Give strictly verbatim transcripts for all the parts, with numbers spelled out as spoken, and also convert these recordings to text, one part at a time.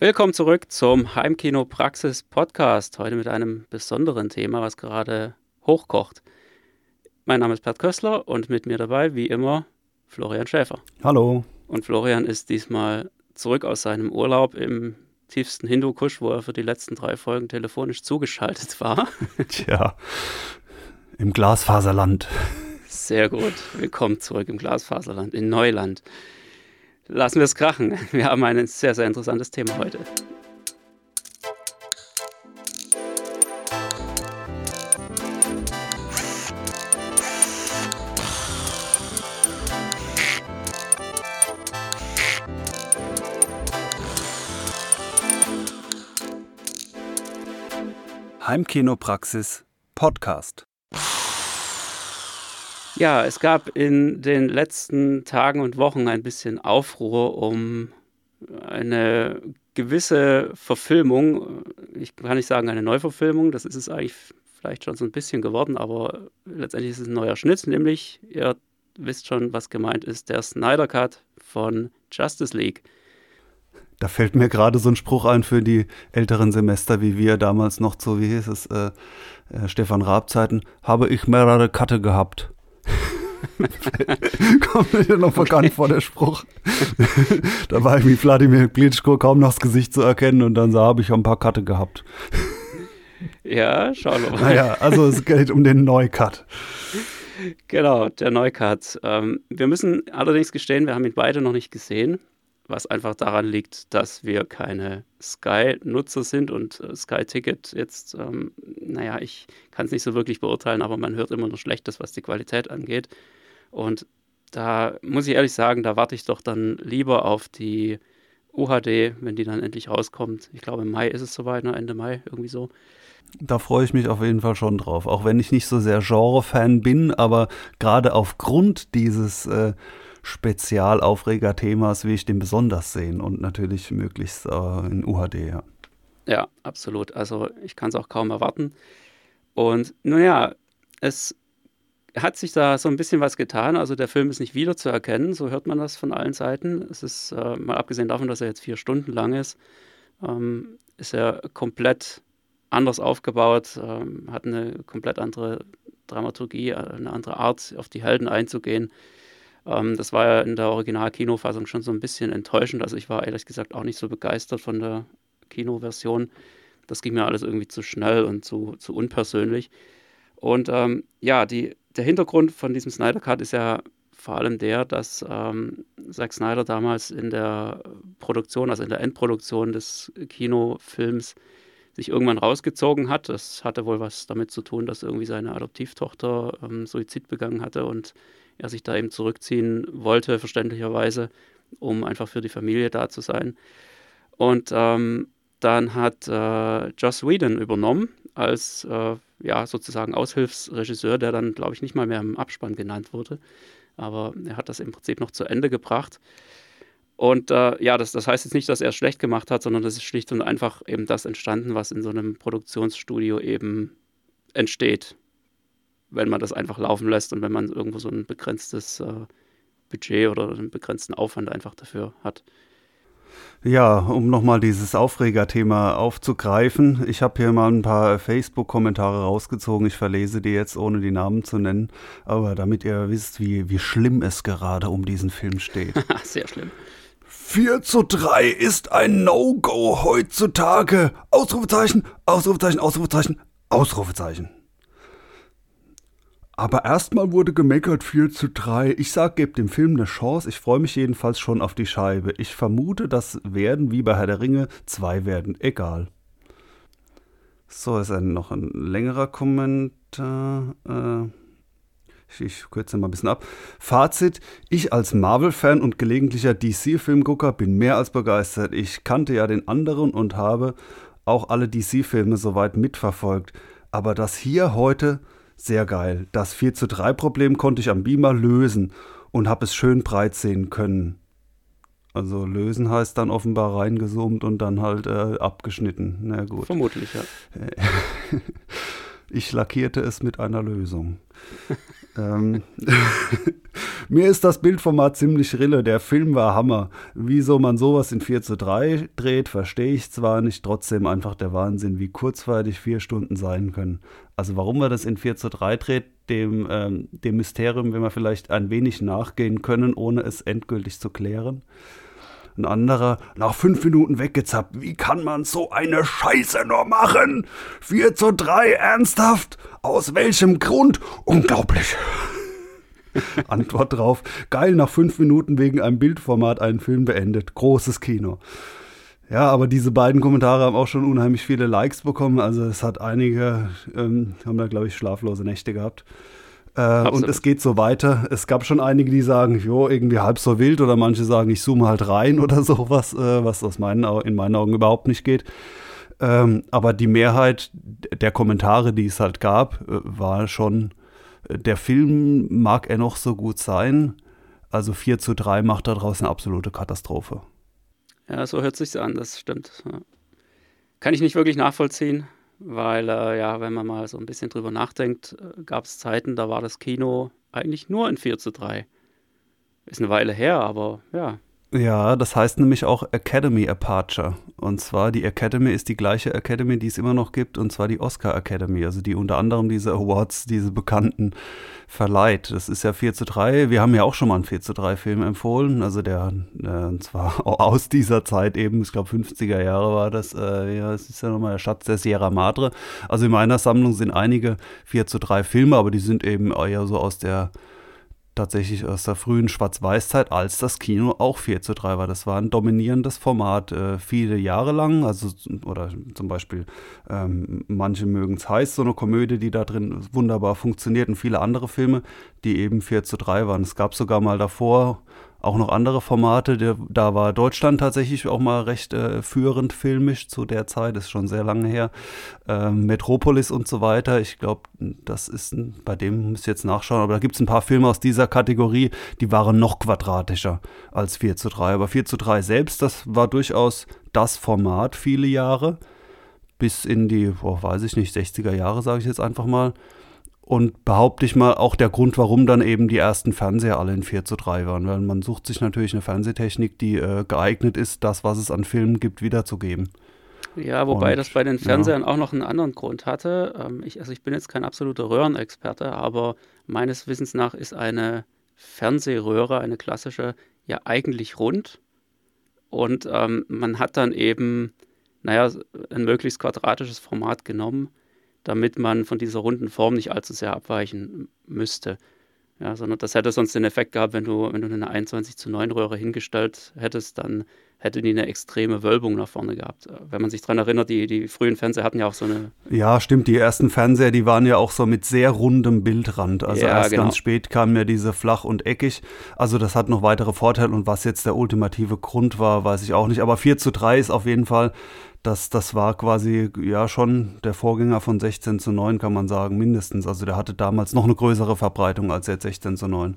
Willkommen zurück zum Heimkino-Praxis-Podcast. Heute mit einem besonderen Thema, was gerade hochkocht. Mein Name ist Bert Kössler und mit mir dabei, wie immer, Florian Schäfer. Hallo. Und Florian ist diesmal zurück aus seinem Urlaub im tiefsten Hindukusch, wo er für die letzten drei Folgen telefonisch zugeschaltet war. Tja, im Glasfaserland. Sehr gut. Willkommen zurück im Glasfaserland, in Neuland. Lassen wir es krachen. Wir haben ein sehr, sehr interessantes Thema heute. Heimkinopraxis Podcast. Ja, es gab in den letzten Tagen und Wochen ein bisschen Aufruhr um eine gewisse Verfilmung. Ich kann nicht sagen eine Neuverfilmung, das ist es eigentlich vielleicht schon so ein bisschen geworden, aber letztendlich ist es ein neuer Schnitt, nämlich, ihr wisst schon, was gemeint ist, der Snyder Cut von Justice League. Da fällt mir gerade so ein Spruch ein für die älteren Semester, wie wir damals noch so, wie hieß es, äh, äh, Stefan Raab-Zeiten, habe ich mehrere Cutte gehabt. Kommt mir noch bekannt okay. vor, der Spruch. Da war irgendwie Wladimir Klitschko kaum noch das Gesicht zu erkennen und dann habe ich ein paar Cutte gehabt. Ja, schauen wir mal. Naja, also es geht um den Neucut. Genau, der Neucut. Ähm, wir müssen allerdings gestehen, wir haben ihn beide noch nicht gesehen, was einfach daran liegt, dass wir keine Sky-Nutzer sind und äh, Sky-Ticket jetzt, ähm, naja, ich kann es nicht so wirklich beurteilen, aber man hört immer nur Schlechtes, was die Qualität angeht. Und da muss ich ehrlich sagen, da warte ich doch dann lieber auf die U H D, wenn die dann endlich rauskommt. Ich glaube, im Mai ist es soweit, ne? Ende Mai, irgendwie so. Da freue ich mich auf jeden Fall schon drauf, auch wenn ich nicht so sehr Genre-Fan bin, aber gerade aufgrund dieses äh Spezialaufreger-Themas will ich den besonders sehen und natürlich möglichst äh, in U H D, ja. Ja, absolut. Also ich kann es auch kaum erwarten. Und naja, es hat sich da so ein bisschen was getan. Also der Film ist nicht wiederzuerkennen, so hört man das von allen Seiten. Es ist, äh, mal abgesehen davon, dass er jetzt vier Stunden lang ist, ähm, ist er komplett anders aufgebaut, ähm, hat eine komplett andere Dramaturgie, eine andere Art, auf die Helden einzugehen. Das war ja in der Original-Kinofassung schon so ein bisschen enttäuschend. Also ich war ehrlich gesagt auch nicht so begeistert von der Kinoversion. Das ging mir alles irgendwie zu schnell und zu, zu unpersönlich. Und ähm, ja, die, der Hintergrund von diesem Snyder Cut ist ja vor allem der, dass ähm, Zack Snyder damals in der Produktion, also in der Endproduktion des Kinofilms, sich irgendwann rausgezogen hat. Das hatte wohl was damit zu tun, dass irgendwie seine Adoptivtochter ähm, Suizid begangen hatte und er sich da eben zurückziehen wollte, verständlicherweise, um einfach für die Familie da zu sein. Und ähm, dann hat äh, Joss Whedon übernommen als äh, ja, sozusagen Aushilfsregisseur, der dann, glaube ich, nicht mal mehr im Abspann genannt wurde. Aber er hat das im Prinzip noch zu Ende gebracht. Und äh, ja, das, das heißt jetzt nicht, dass er es schlecht gemacht hat, sondern das ist schlicht und einfach eben das entstanden, was in so einem Produktionsstudio eben entsteht, wenn man das einfach laufen lässt und wenn man irgendwo so ein begrenztes äh, Budget oder einen begrenzten Aufwand einfach dafür hat. Ja, um nochmal dieses Aufregerthema aufzugreifen, ich habe hier mal ein paar Facebook-Kommentare rausgezogen, ich verlese die jetzt, ohne die Namen zu nennen, aber damit ihr wisst, wie, wie schlimm es gerade um diesen Film steht. Sehr schlimm. vier zu drei ist ein No-Go heutzutage. Ausrufezeichen, Ausrufezeichen, Ausrufezeichen, Ausrufezeichen. Aber erstmal wurde gemeckert vier zu drei. Ich sag, gebt dem Film eine Chance. Ich freue mich jedenfalls schon auf die Scheibe. Ich vermute, das werden wie bei Herr der Ringe zwei werden. Egal. So, ist ein, noch ein längerer Kommentar. Äh, ich, ich kürze mal ein bisschen ab. Fazit. Ich als Marvel-Fan und gelegentlicher D C-Filmgucker bin mehr als begeistert. Ich kannte ja den anderen und habe auch alle D C-Filme soweit mitverfolgt. Aber das hier heute... Sehr geil. Das vier zu drei Problem konnte ich am Beamer lösen und habe es schön breit sehen können. Also lösen heißt dann offenbar reingezoomt und dann halt äh, abgeschnitten. Na gut. Vermutlich, ja. Ich lackierte es mit einer Lösung. Ähm, Mir ist das Bildformat ziemlich rille, der Film war Hammer. Wieso man sowas in vier zu drei dreht, verstehe ich zwar nicht, trotzdem einfach der Wahnsinn, wie kurzweilig vier Stunden sein können. Also warum man das in vier zu drei dreht, dem, ähm, dem Mysterium, wenn wir vielleicht ein wenig nachgehen können, ohne es endgültig zu klären. Ein anderer, nach fünf Minuten weggezappt, wie kann man so eine Scheiße nur machen? vier zu drei, ernsthaft? Aus welchem Grund? Unglaublich. Antwort drauf, geil, nach fünf Minuten wegen einem Bildformat einen Film beendet. Großes Kino. Ja, aber diese beiden Kommentare haben auch schon unheimlich viele Likes bekommen. Also es hat einige, ähm, haben da, glaube ich, schlaflose Nächte gehabt. Äh, und es geht so weiter. Es gab schon einige, die sagen, jo, irgendwie halb so wild. Oder manche sagen, ich zoome halt rein oder sowas, äh, was aus meinen, in meinen Augen überhaupt nicht geht. Ähm, aber die Mehrheit der Kommentare, die es halt gab, war schon... Der Film, mag er noch so gut sein, also vier zu drei macht daraus eine absolute Katastrophe. Ja, so hört sich's an, das stimmt. Ja. Kann ich nicht wirklich nachvollziehen, weil, äh, ja, wenn man mal so ein bisschen drüber nachdenkt, äh, gab es Zeiten, da war das Kino eigentlich nur in vier zu drei. Ist eine Weile her, aber ja. Ja, das heißt nämlich auch Academy Aperture. Und zwar, die Academy ist die gleiche Academy, die es immer noch gibt, und zwar die Oscar Academy, also die unter anderem diese Awards, diese bekannten verleiht. Das ist ja vier zu drei. Wir haben ja auch schon mal einen vier zu drei Film empfohlen, also der, äh, und zwar aus dieser Zeit eben, ich glaube fünfziger Jahre war das, äh, ja, es ist ja nochmal Der Schatz der Sierra Madre. Also in meiner Sammlung sind einige vier zu drei Filme, aber die sind eben eher so aus der, tatsächlich aus der frühen Schwarz-Weiß-Zeit, als das Kino auch vier zu drei war. Das war ein dominierendes Format, äh, viele Jahre lang, also oder zum Beispiel ähm, Manche mögen's heiß, so eine Komödie, die da drin wunderbar funktioniert, und viele andere Filme, die eben vier zu drei waren. Es gab sogar mal davor auch noch andere Formate, der, da war Deutschland tatsächlich auch mal recht äh, führend filmisch zu der Zeit, ist schon sehr lange her, äh, Metropolis und so weiter, ich glaube, das ist, bei dem müsst ihr jetzt nachschauen, aber da gibt es ein paar Filme aus dieser Kategorie, die waren noch quadratischer als vier zu drei, aber vier zu drei selbst, das war durchaus das Format viele Jahre, bis in die, boah, weiß ich nicht, sechziger Jahre, sage ich jetzt einfach mal. Und behaupte ich mal, auch der Grund, warum dann eben die ersten Fernseher alle in vier zu drei waren. Weil man sucht sich natürlich eine Fernsehtechnik, die äh, geeignet ist, das, was es an Filmen gibt, wiederzugeben. Ja, wobei Und, das bei den Fernsehern ja. auch noch einen anderen Grund hatte. Ähm, ich, also ich bin jetzt kein absoluter Röhrenexperte, aber meines Wissens nach ist eine Fernsehröhre, eine klassische, ja eigentlich rund. Und ähm, man hat dann eben, naja, ein möglichst quadratisches Format genommen, damit man von dieser runden Form nicht allzu sehr abweichen müsste. Ja, sondern das hätte sonst den Effekt gehabt, wenn du, wenn du eine einundzwanzig zu neun Röhre hingestellt hättest, dann hätte die eine extreme Wölbung nach vorne gehabt. Wenn man sich daran erinnert, die, die frühen Fernseher hatten ja auch so eine... Ja, stimmt, die ersten Fernseher, die waren ja auch so mit sehr rundem Bildrand. Also ja, erst genau. Ganz spät kamen ja diese flach und eckig. Also das hat noch weitere Vorteile, und was jetzt der ultimative Grund war, weiß ich auch nicht. Aber vier zu drei ist auf jeden Fall... Das, das war quasi ja schon der Vorgänger von sechzehn zu neun, kann man sagen, mindestens. Also der hatte damals noch eine größere Verbreitung als jetzt sechzehn zu neun.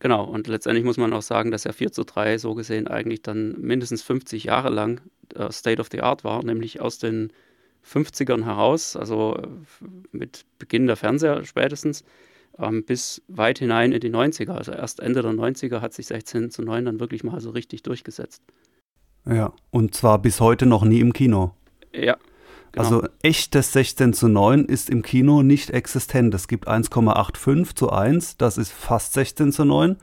Genau, und letztendlich muss man auch sagen, dass ja vier zu drei so gesehen eigentlich dann mindestens fünfzig Jahre lang äh, State of the Art war, nämlich aus den fünfzigern heraus, also äh, mit Beginn der Fernseher spätestens, ähm, bis weit hinein in die neunziger. Also erst Ende der neunziger hat sich sechzehn zu neun dann wirklich mal so richtig durchgesetzt. Ja, und zwar bis heute noch nie im Kino. Ja. Genau. Also echtes sechzehn zu neun ist im Kino nicht existent. Es gibt eins Komma fünfundachtzig zu eins, das ist fast sechzehn zu neun.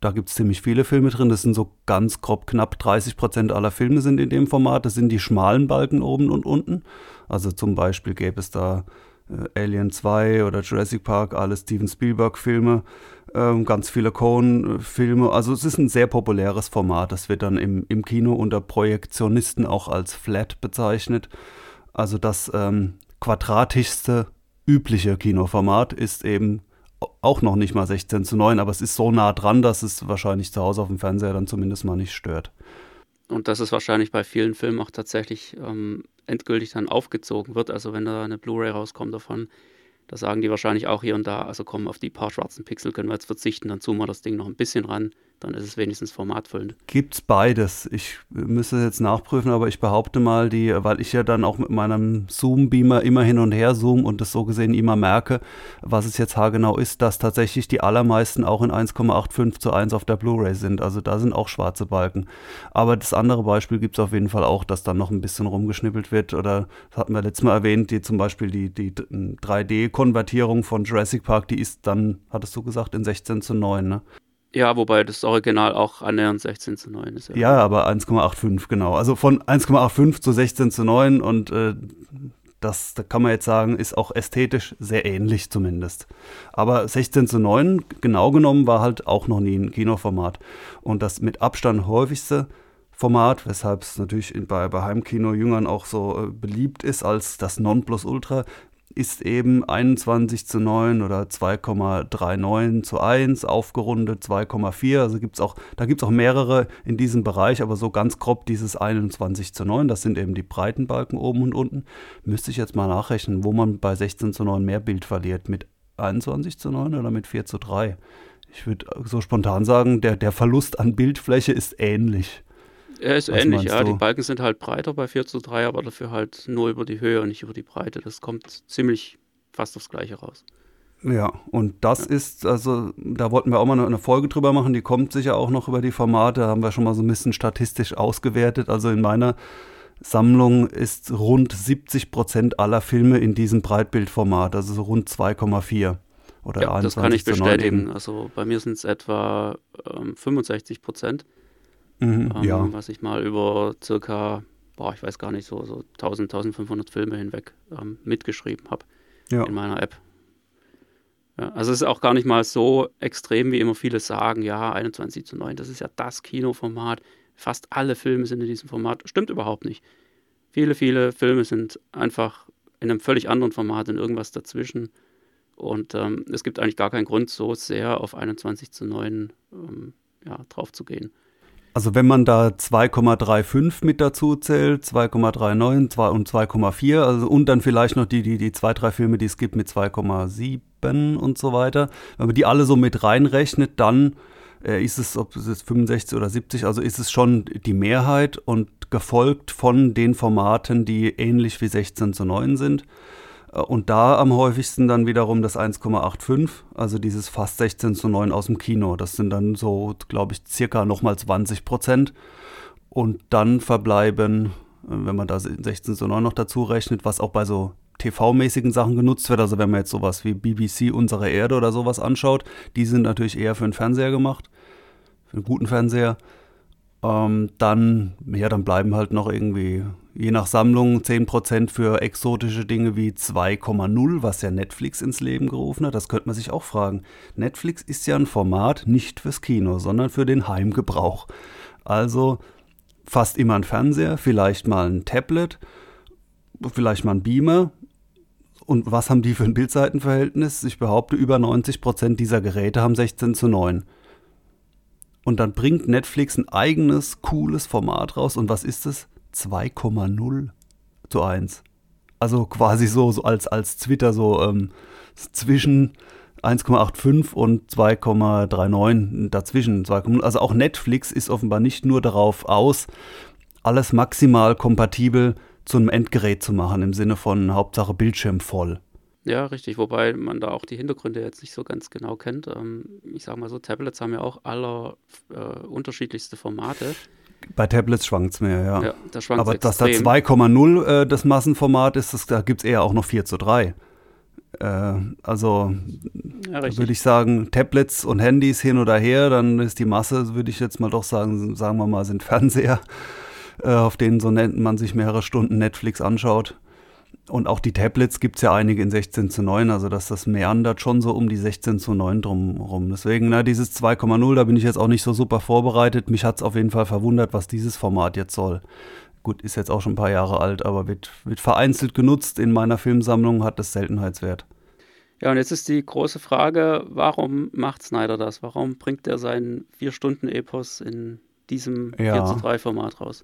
Da gibt es ziemlich viele Filme drin. Das sind so ganz grob knapp dreißig Prozent aller Filme sind in dem Format. Das sind die schmalen Balken oben und unten. Also zum Beispiel gäbe es da äh, Alien zwei oder Jurassic Park, alle Steven Spielberg-Filme. Ganz viele Coen-Filme. Also es ist ein sehr populäres Format. Das wird dann im, im Kino unter Projektionisten auch als Flat bezeichnet. Also das ähm, quadratischste übliche Kinoformat ist eben auch noch nicht mal sechzehn zu neun, aber es ist so nah dran, dass es wahrscheinlich zu Hause auf dem Fernseher dann zumindest mal nicht stört. Und dass es wahrscheinlich bei vielen Filmen auch tatsächlich ähm, endgültig dann aufgezogen wird. Also wenn da eine Blu-ray rauskommt davon, da sagen die wahrscheinlich auch hier und da, also komm, auf die paar schwarzen Pixel können wir jetzt verzichten, dann zoomen wir das Ding noch ein bisschen ran, dann ist es wenigstens formatfüllend. Gibt's beides. Ich müsste es jetzt nachprüfen, aber ich behaupte mal, die, weil ich ja dann auch mit meinem Zoom-Beamer immer hin und her zoome und das so gesehen immer merke, was es jetzt haargenau ist, dass tatsächlich die allermeisten auch in eins Komma fünfundachtzig zu eins auf der Blu-ray sind. Also da sind auch schwarze Balken. Aber das andere Beispiel gibt es auf jeden Fall auch, dass dann noch ein bisschen rumgeschnippelt wird. Oder das hatten wir letztes Mal erwähnt, die zum Beispiel die, die drei D-Konvertierung von Jurassic Park, die ist dann, hattest du gesagt, in sechzehn zu neun, ne? Ja, wobei das Original auch annähernd sechzehn zu neun ist. Ja, ja, aber eins Komma fünfundachtzig, genau. Also von eins Komma fünfundachtzig zu sechzehn zu neun und äh, das, da kann man jetzt sagen, ist auch ästhetisch sehr ähnlich zumindest. Aber sechzehn zu neun, genau genommen, war halt auch noch nie ein Kinoformat. Und das mit Abstand häufigste Format, weshalb es natürlich bei, bei Heimkino-Jüngern auch so äh, beliebt ist als das Nonplusultra, ist eben einundzwanzig zu neun oder zwei Komma neununddreißig zu eins, aufgerundet zwei Komma vier. Also gibt's auch, da gibt es auch mehrere in diesem Bereich, aber so ganz grob dieses einundzwanzig zu neun, das sind eben die breiten Balken oben und unten. Müsste ich jetzt mal nachrechnen, wo man bei sechzehn zu neun mehr Bild verliert, mit einundzwanzig zu neun oder mit vier zu drei. Ich würde so spontan sagen, der, der Verlust an Bildfläche ist ähnlich. Er ist Was ähnlich, ja. Du? Die Balken sind halt breiter bei vier zu drei, aber dafür halt nur über die Höhe und nicht über die Breite. Das kommt ziemlich fast aufs Gleiche raus. Ja, und das ja. ist, also da wollten wir auch mal eine Folge drüber machen, die kommt sicher auch noch über die Formate, haben wir schon mal so ein bisschen statistisch ausgewertet. Also in meiner Sammlung ist rund siebzig Prozent aller Filme in diesem Breitbildformat, also so rund zwei Komma vier. Oder ja, das kann ich bestätigen. Also bei mir sind es etwa ähm, fünfundsechzig Prozent. Mhm, ähm, ja. Was ich mal über circa, boah, ich weiß gar nicht, so, so tausend, tausendfünfhundert Filme hinweg ähm, mitgeschrieben habe ja. in meiner App. Ja, also es ist auch gar nicht mal so extrem, wie immer viele sagen, ja, einundzwanzig zu neun, das ist ja das Kinoformat, fast alle Filme sind in diesem Format. Stimmt überhaupt nicht. Viele, viele Filme sind einfach in einem völlig anderen Format, in irgendwas dazwischen. Und ähm, es gibt eigentlich gar keinen Grund, so sehr auf einundzwanzig zu neun ähm, ja, drauf zu gehen. Also wenn man da zwei Komma fünfunddreißig mit dazu zählt, zwei Komma neununddreißig zwei und zwei Komma vier, also und dann vielleicht noch die, die, die zwei, drei Filme, die es gibt mit zwei Komma sieben und so weiter. Wenn man die alle so mit reinrechnet, dann äh, ist es, ob es ist fünfundsechzig oder siebzig, also ist es schon die Mehrheit und gefolgt von den Formaten, die ähnlich wie sechzehn zu neun sind. Und da am häufigsten dann wiederum das eins Komma fünfundachtzig, also dieses fast sechzehn zu neun aus dem Kino. Das sind dann so, glaube ich, circa nochmal zwanzig Prozent. Und dann verbleiben, wenn man da sechzehn zu neun noch dazu rechnet, was auch bei so T V-mäßigen Sachen genutzt wird. Also wenn man jetzt sowas wie B B C, Unsere Erde oder sowas anschaut, die sind natürlich eher für einen Fernseher gemacht, für einen guten Fernseher. Ähm, dann, ja, dann bleiben halt noch irgendwie, je nach Sammlung, zehn Prozent für exotische Dinge wie zwei Komma null, was ja Netflix ins Leben gerufen hat. Das könnte man sich auch fragen. Netflix ist ja ein Format nicht fürs Kino, sondern für den Heimgebrauch. Also fast immer ein Fernseher, vielleicht mal ein Tablet, vielleicht mal ein Beamer. Und was haben die für ein Bildseitenverhältnis? Ich behaupte, über neunzig Prozent dieser Geräte haben sechzehn zu neun. Und dann bringt Netflix ein eigenes, cooles Format raus. Und was ist es? zwei Komma null zu eins. Also quasi so, so als, als Twitter, so ähm, zwischen eins Komma fünfundachtzig und zwei Komma neununddreißig dazwischen. zwei Komma null. Also auch Netflix ist offenbar nicht nur darauf aus, alles maximal kompatibel zu einem Endgerät zu machen, im Sinne von Hauptsache Bildschirm voll. Ja, richtig, wobei man da auch die Hintergründe jetzt nicht so ganz genau kennt. Ähm, ich sag mal so, Tablets haben ja auch aller äh, unterschiedlichste Formate. Bei Tablets schwankt es mehr, ja. ja da schwankt's Aber dass extrem. Da zwei Komma null äh, das Massenformat ist, das, da gibt es eher auch noch vier zu drei. Äh, also ja, würde ich sagen, Tablets und Handys hin oder her, dann ist die Masse, würde ich jetzt mal doch sagen, sagen wir mal, sind Fernseher, äh, auf denen so nennt man sich mehrere Stunden Netflix anschaut. Und auch die Tablets gibt es ja einige in sechzehn zu neun, also dass das meandert schon so um die sechzehn zu neun drumherum. Deswegen, na, dieses zwei Komma null, da bin ich jetzt auch nicht so super vorbereitet. Mich hat es auf jeden Fall verwundert, was dieses Format jetzt soll. Gut, ist jetzt auch schon ein paar Jahre alt, aber wird, wird vereinzelt genutzt. In meiner Filmsammlung hat das Seltenheitswert. Ja, und jetzt ist die große Frage, warum macht Snyder das? Warum bringt er seinen vier Stunden Epos in diesem ja. vier zu drei Format raus?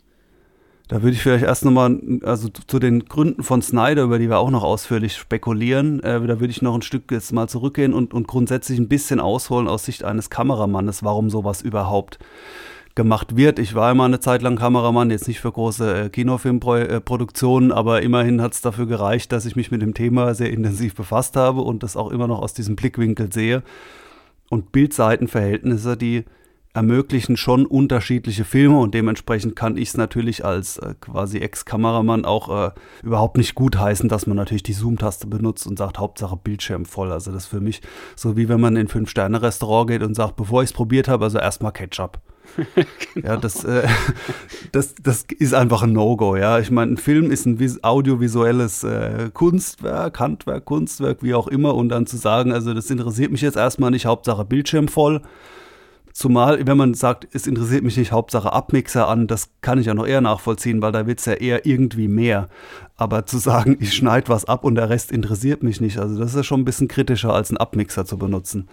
Da würde ich vielleicht erst nochmal, also zu den Gründen von Snyder, über die wir auch noch ausführlich spekulieren, äh, da würde ich noch ein Stück jetzt mal zurückgehen und, und grundsätzlich ein bisschen ausholen aus Sicht eines Kameramannes, warum sowas überhaupt gemacht wird. Ich war immer eine Zeit lang Kameramann, jetzt nicht für große äh, Kinofilmproduktionen, aber immerhin hat es dafür gereicht, dass ich mich mit dem Thema sehr intensiv befasst habe und das auch immer noch aus diesem Blickwinkel sehe. Und Bildseitenverhältnisse, die ermöglichen schon unterschiedliche Filme und dementsprechend kann ich es natürlich als äh, quasi Ex-Kameramann auch äh, überhaupt nicht gutheißen, dass man natürlich die Zoom-Taste benutzt und sagt, Hauptsache Bildschirm voll. Also das ist für mich so, wie wenn man in ein Fünf-Sterne-Restaurant geht und sagt, bevor ich es probiert habe, also erstmal Ketchup. Genau. Ja, das, äh, das, das ist einfach ein No-Go, ja. Ich meine, ein Film ist ein vis- audiovisuelles äh, Kunstwerk, Handwerk, Kunstwerk, wie auch immer. Und dann zu sagen, also das interessiert mich jetzt erstmal nicht, Hauptsache Bildschirm voll. Zumal, wenn man sagt, es interessiert mich nicht, Hauptsache Abmixer an, das kann ich ja noch eher nachvollziehen, weil da wird es ja eher irgendwie mehr. Aber zu sagen, ich schneide was ab und der Rest interessiert mich nicht, also das ist ja schon ein bisschen kritischer, als einen Abmixer zu benutzen.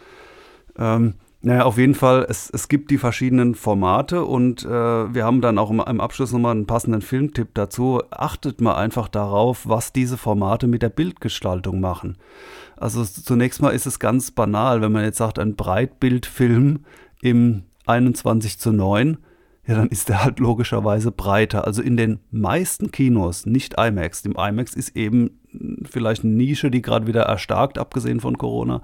Ähm, naja, auf jeden Fall, es, es gibt die verschiedenen Formate und äh, wir haben dann auch im, im Abschluss nochmal einen passenden Filmtipp dazu. Achtet mal einfach darauf, was diese Formate mit der Bildgestaltung machen. Also zunächst mal ist es ganz banal, wenn man jetzt sagt, ein Breitbildfilm im einundzwanzig zu neun, ja, dann ist der halt logischerweise breiter. Also in den meisten Kinos, nicht IMAX. Im IMAX ist eben vielleicht eine Nische, die gerade wieder erstarkt, abgesehen von Corona.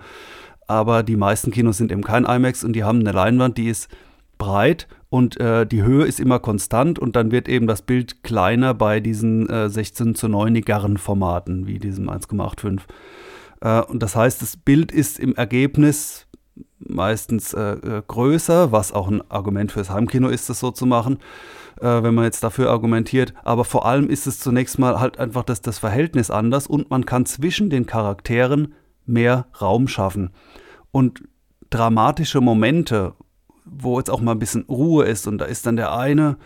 Aber die meisten Kinos sind eben kein IMAX und die haben eine Leinwand, die ist breit und äh, die Höhe ist immer konstant und dann wird eben das Bild kleiner bei diesen äh, sechzehn zu neunigeren Formaten, wie diesem eins Komma fünfundachtzig. Äh, und das heißt, das Bild ist im Ergebnis meistens äh, größer, was auch ein Argument fürs Heimkino ist, das so zu machen, äh, wenn man jetzt dafür argumentiert. Aber vor allem ist es zunächst mal halt einfach das, das Verhältnis anders und man kann zwischen den Charakteren mehr Raum schaffen. Und dramatische Momente, wo jetzt auch mal ein bisschen Ruhe ist und da ist dann der eine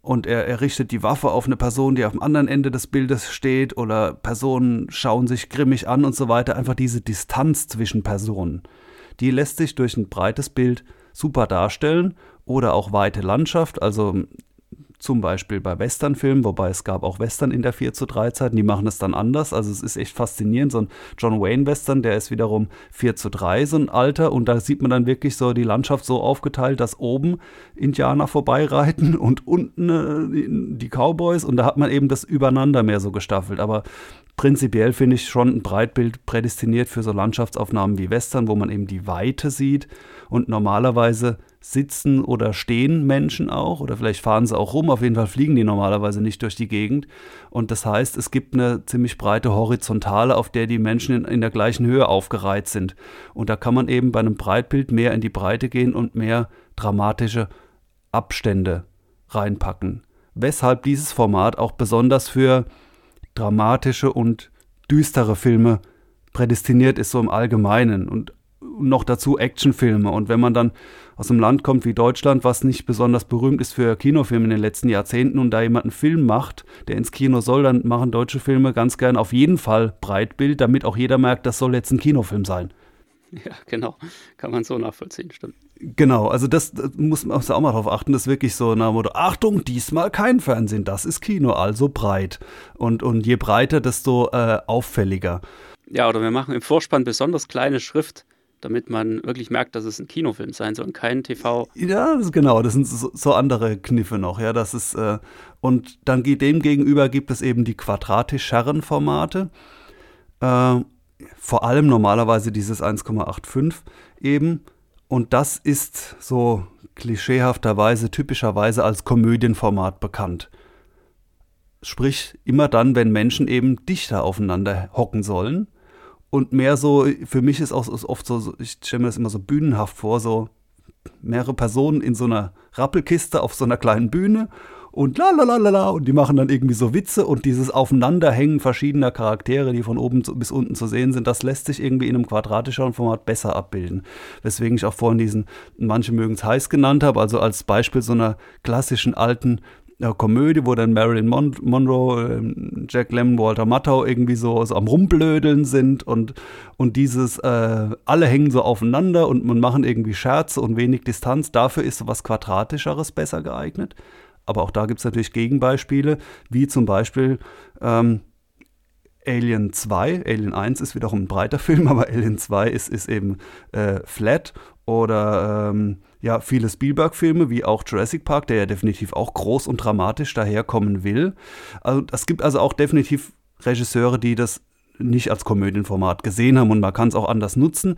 und er, er richtet die Waffe auf eine Person, die auf dem anderen Ende des Bildes steht oder Personen schauen sich grimmig an und so weiter. Einfach diese Distanz zwischen Personen. Die lässt sich durch ein breites Bild super darstellen oder auch weite Landschaft, also zum Beispiel bei Westernfilmen, wobei es gab auch Western in der vier zu drei Zeit, die machen es dann anders, also es ist echt faszinierend, so ein John-Wayne-Western, der ist wiederum vier zu drei, so ein alter und da sieht man dann wirklich so die Landschaft so aufgeteilt, dass oben Indianer vorbeireiten und unten äh, die Cowboys und da hat man eben das übereinander mehr so gestaffelt, aber prinzipiell finde ich schon ein Breitbild prädestiniert für so Landschaftsaufnahmen wie Western, wo man eben die Weite sieht und normalerweise sitzen oder stehen Menschen auch oder vielleicht fahren sie auch rum, auf jeden Fall fliegen die normalerweise nicht durch die Gegend und das heißt, es gibt eine ziemlich breite Horizontale, auf der die Menschen in, in der gleichen Höhe aufgereiht sind und da kann man eben bei einem Breitbild mehr in die Breite gehen und mehr dramatische Abstände reinpacken, weshalb dieses Format auch besonders für dramatische und düstere Filme prädestiniert ist, so im Allgemeinen und noch dazu Actionfilme. Und wenn man dann aus einem Land kommt wie Deutschland, was nicht besonders berühmt ist für Kinofilme in den letzten Jahrzehnten und da jemand einen Film macht, der ins Kino soll, dann machen deutsche Filme ganz gern auf jeden Fall Breitbild, damit auch jeder merkt, das soll jetzt ein Kinofilm sein. Ja, genau. Kann man so nachvollziehen, stimmt. Genau, also das, das muss man auch mal drauf achten, das ist wirklich so nach dem Motto, Achtung, diesmal kein Fernsehen, das ist Kino, also breit. Und, und je breiter, desto äh, auffälliger. Ja, oder wir machen im Vorspann besonders kleine Schrift, damit man wirklich merkt, dass es ein Kinofilm sein soll und kein T V. Ja, das ist genau, das sind so, so andere Kniffe noch, ja, das ist, äh, und dann dem gegenüber gibt es eben die quadratischeren Formate, äh, vor allem normalerweise dieses eins Komma fünfundachtzig eben. Und das ist so klischeehafterweise, typischerweise als Komödienformat bekannt. Sprich, immer dann, wenn Menschen eben dichter aufeinander hocken sollen. Und mehr so, für mich ist auch oft so, ich stelle mir das immer so bühnenhaft vor, so mehrere Personen in so einer Rappelkiste auf so einer kleinen Bühne. Und la la la la la und die machen dann irgendwie so Witze und dieses Aufeinanderhängen verschiedener Charaktere, die von oben zu, bis unten zu sehen sind, das lässt sich irgendwie in einem quadratischeren Format besser abbilden. Weswegen ich auch vorhin diesen Manche mögen's heiß genannt habe, also als Beispiel so einer klassischen alten äh, Komödie, wo dann Marilyn Mon- Monroe, äh, Jack Lemmon, Walter Matthau irgendwie so, so am Rumblödeln sind und, und dieses, äh, alle hängen so aufeinander und man machen irgendwie Scherze und wenig Distanz. Dafür ist sowas Quadratischeres besser geeignet. Aber auch da gibt es natürlich Gegenbeispiele, wie zum Beispiel ähm, Alien zwei. Alien eins ist wiederum ein breiter Film, aber Alien zwei ist, ist eben äh, flat. Oder ähm, ja, viele Spielberg-Filme, wie auch Jurassic Park, der ja definitiv auch groß und dramatisch daherkommen will. Also es gibt also auch definitiv Regisseure, die das nicht als Komödienformat gesehen haben, und man kann es auch anders nutzen.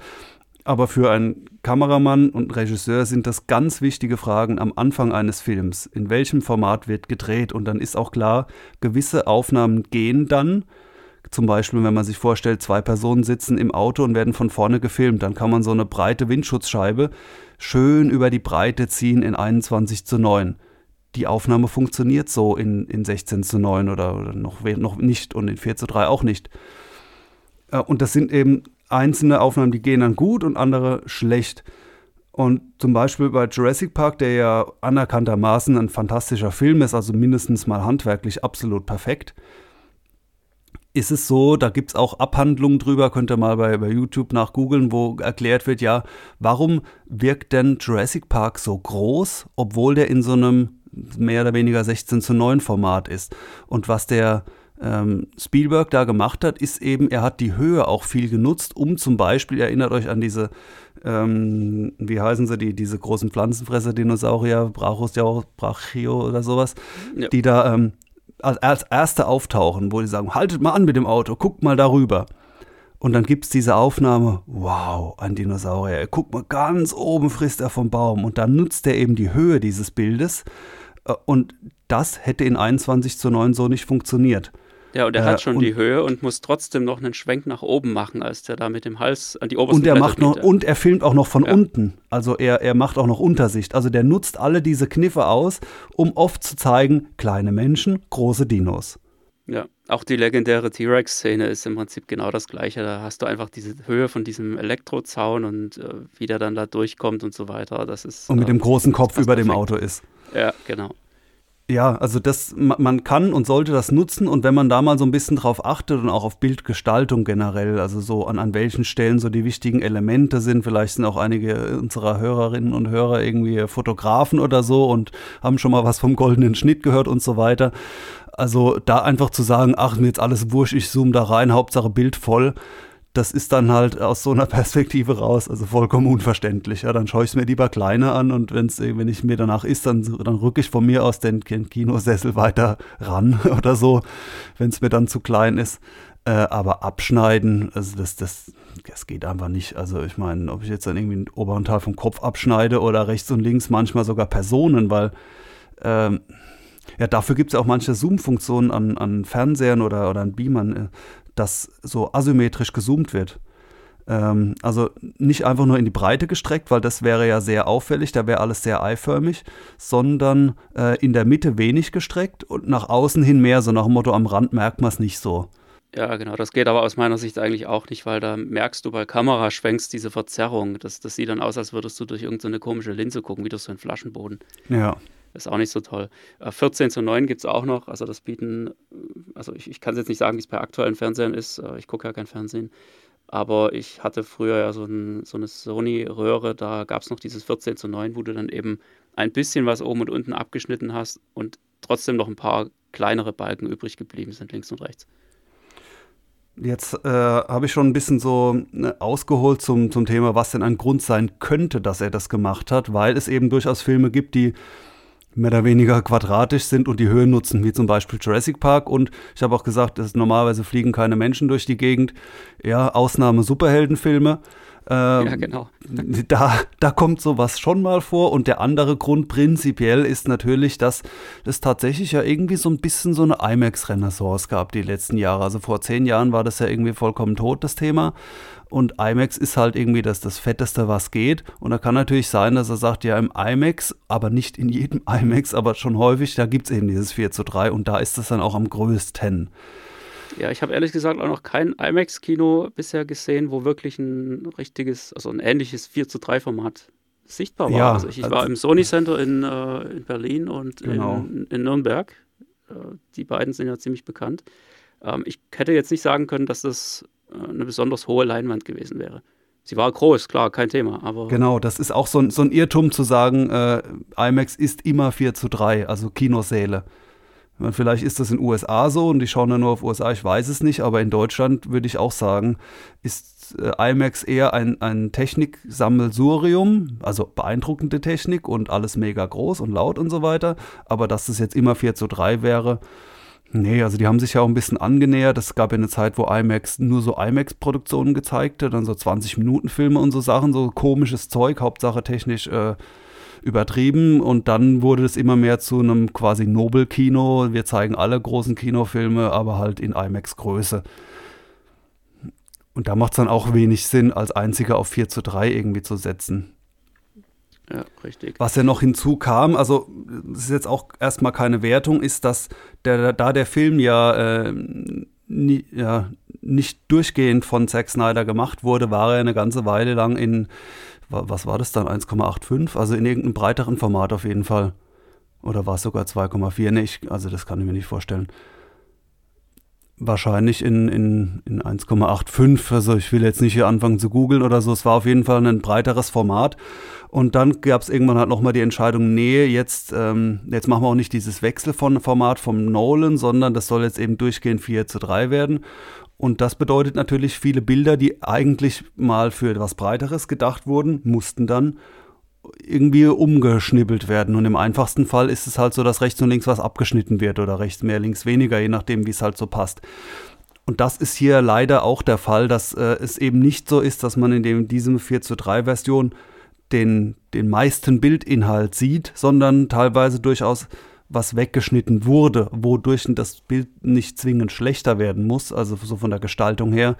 Aber für einen Kameramann und Regisseur sind das ganz wichtige Fragen am Anfang eines Films. In welchem Format wird gedreht? Und dann ist auch klar, gewisse Aufnahmen gehen dann. Zum Beispiel, wenn man sich vorstellt, zwei Personen sitzen im Auto und werden von vorne gefilmt, dann kann man so eine breite Windschutzscheibe schön über die Breite ziehen in einundzwanzig zu neun. Die Aufnahme funktioniert so in, in sechzehn zu neun oder, oder noch, noch nicht und in vier zu drei auch nicht. Und das sind eben einzelne Aufnahmen, die gehen dann gut und andere schlecht. Und zum Beispiel bei Jurassic Park, der ja anerkanntermaßen ein fantastischer Film ist, also mindestens mal handwerklich absolut perfekt, ist es so, da gibt es auch Abhandlungen drüber, könnt ihr mal bei, bei YouTube nachgoogeln, wo erklärt wird, ja, warum wirkt denn Jurassic Park so groß, obwohl der in so einem mehr oder weniger sechzehn zu neun Format ist. Und was der ähm, Spielberg da gemacht hat, ist eben, er hat die Höhe auch viel genutzt, um zum Beispiel, erinnert euch an diese, ähm, wie heißen sie, die, diese großen Pflanzenfresser-Dinosaurier, Brachiosaurus, Brachio oder sowas, ja. Die da... Ähm, als erste auftauchen, wo die sagen, haltet mal an mit dem Auto, guckt mal darüber. Und dann gibt es diese Aufnahme, wow, ein Dinosaurier, guck mal, ganz oben frisst er vom Baum. Und dann nutzt er eben die Höhe dieses Bildes. Und das hätte in einundzwanzig zu neun so nicht funktioniert. Ja, und er hat schon äh, und, die Höhe und muss trotzdem noch einen Schwenk nach oben machen, als der da mit dem Hals an die obersten und er macht noch Und er filmt auch noch von ja. unten, also er, er macht auch noch Untersicht. Also der nutzt alle diese Kniffe aus, um oft zu zeigen, kleine Menschen, große Dinos. Ja, auch die legendäre T-Rex-Szene ist im Prinzip genau das Gleiche. Da hast du einfach diese Höhe von diesem Elektrozaun und äh, wie der dann da durchkommt und so weiter. Das ist, und mit äh, dem großen Kopf über perfekt. Dem Auto ist. Ja, genau. Ja, also das, man kann und sollte das nutzen, und wenn man da mal so ein bisschen drauf achtet und auch auf Bildgestaltung generell, also so an, an welchen Stellen so die wichtigen Elemente sind, vielleicht sind auch einige unserer Hörerinnen und Hörer irgendwie Fotografen oder so und haben schon mal was vom goldenen Schnitt gehört und so weiter. Also da einfach zu sagen, ach, mir jetzt alles wurscht, ich zoome da rein, Hauptsache Bild voll, das ist dann halt aus so einer Perspektive raus, also vollkommen unverständlich. Ja, dann schaue ich es mir lieber kleiner an, und wenn's, wenn ich mir danach isst, dann, dann rücke ich von mir aus den Kinosessel weiter ran oder so, wenn es mir dann zu klein ist. Äh, aber abschneiden, also das, das, das geht einfach nicht. Also ich meine, ob ich jetzt dann irgendwie den oberen Teil vom Kopf abschneide oder rechts und links manchmal sogar Personen, weil... Ähm, Ja, dafür gibt es ja auch manche Zoom-Funktionen an, an Fernsehern oder, oder an Beamern, dass so asymmetrisch gezoomt wird. Ähm, also nicht einfach nur in die Breite gestreckt, weil das wäre ja sehr auffällig, da wäre alles sehr eiförmig, sondern äh, in der Mitte wenig gestreckt und nach außen hin mehr, so nach dem Motto, am Rand merkt man es nicht so. Ja, genau, das geht aber aus meiner Sicht eigentlich auch nicht, weil da merkst du bei Kameraschwenks diese Verzerrung. Das, das sieht dann aus, als würdest du durch irgendeine komische Linse gucken, wie durch so einen Flaschenboden. Ja. Ist auch nicht so toll. vierzehn zu neun gibt es auch noch. Also das bieten, also ich, ich kann es jetzt nicht sagen, wie es bei aktuellen Fernsehern ist. Ich gucke ja kein Fernsehen. Aber ich hatte früher ja so, ein, so eine Sony-Röhre, da gab es noch dieses vierzehn zu neun, wo du dann eben ein bisschen was oben und unten abgeschnitten hast und trotzdem noch ein paar kleinere Balken übrig geblieben sind, links und rechts. Jetzt äh, habe ich schon ein bisschen so ne, ausgeholt zum, zum Thema, was denn ein Grund sein könnte, dass er das gemacht hat, weil es eben durchaus Filme gibt, die mehr oder weniger quadratisch sind und die Höhen nutzen, wie zum Beispiel Jurassic Park. Und ich habe auch gesagt, dass normalerweise fliegen keine Menschen durch die Gegend. Ja, Ausnahme Superheldenfilme. Ähm, ja, genau. Da, da kommt sowas schon mal vor. Und der andere Grund prinzipiell ist natürlich, dass es tatsächlich ja irgendwie so ein bisschen so eine IMAX-Renaissance gab die letzten Jahre. Also vor zehn Jahren war das ja irgendwie vollkommen tot, das Thema. Und IMAX ist halt irgendwie das, das Fetteste, was geht. Und da kann natürlich sein, dass er sagt, ja, im IMAX, aber nicht in jedem IMAX, aber schon häufig, da gibt es eben dieses vier zu drei und da ist das dann auch am größten. Ja, ich habe ehrlich gesagt auch noch kein IMAX-Kino bisher gesehen, wo wirklich ein richtiges, also ein ähnliches vier zu drei Format sichtbar war. Ja, also ich, ich war also im Sony Center in, äh, in Berlin und genau. in, in Nürnberg. Äh, die beiden sind ja ziemlich bekannt. Ähm, ich hätte jetzt nicht sagen können, dass das eine besonders hohe Leinwand gewesen wäre. Sie war groß, klar, kein Thema. Aber genau, das ist auch so ein, so ein Irrtum zu sagen, äh, IMAX ist immer vier zu drei, also Kinosäle. Vielleicht ist das in den U S A so und die schauen ja nur auf U S A, ich weiß es nicht, aber in Deutschland würde ich auch sagen, ist äh, IMAX eher ein, ein Technik-Sammelsurium, also beeindruckende Technik und alles mega groß und laut und so weiter, aber dass das jetzt immer vier zu drei wäre, nee, also die haben sich ja auch ein bisschen angenähert. Es gab ja eine Zeit, wo IMAX nur so IMAX-Produktionen gezeigt hat, dann so zwanzig-Minuten-Filme und so Sachen, so komisches Zeug, Hauptsache technisch äh, übertrieben. Und dann wurde es immer mehr zu einem quasi Nobel-Kino. Wir zeigen alle großen Kinofilme, aber halt in IMAX-Größe. Und da macht es dann auch wenig Sinn, als einziger auf vier zu drei irgendwie zu setzen. Ja, richtig. Was ja noch hinzukam, also das ist jetzt auch erstmal keine Wertung, ist, dass der, da der Film ja, äh, nie, ja nicht durchgehend von Zack Snyder gemacht wurde, war er eine ganze Weile lang in, was war das dann, eins Komma fünfundachtzig? Also in irgendeinem breiteren Format auf jeden Fall. Oder war es sogar zwei Komma vier? Nee, ich, also das kann ich mir nicht vorstellen. Wahrscheinlich in, in, in eins Komma fünfundachtzig, also ich will jetzt nicht hier anfangen zu googeln oder so, es war auf jeden Fall ein breiteres Format und dann gab es irgendwann halt nochmal die Entscheidung, nee, jetzt, ähm, jetzt machen wir auch nicht dieses Wechsel von Format vom Nolan, sondern das soll jetzt eben durchgehend vier zu drei werden und das bedeutet natürlich, viele Bilder, die eigentlich mal für etwas Breiteres gedacht wurden, mussten dann irgendwie umgeschnibbelt werden und im einfachsten Fall ist es halt so, dass rechts und links was abgeschnitten wird oder rechts mehr, links weniger, je nachdem, wie es halt so passt. Und das ist hier leider auch der Fall, dass äh, es eben nicht so ist, dass man in dem, diesem vier zu drei Version den, den meisten Bildinhalt sieht, sondern teilweise durchaus was weggeschnitten wurde, wodurch das Bild nicht zwingend schlechter werden muss, also so von der Gestaltung her.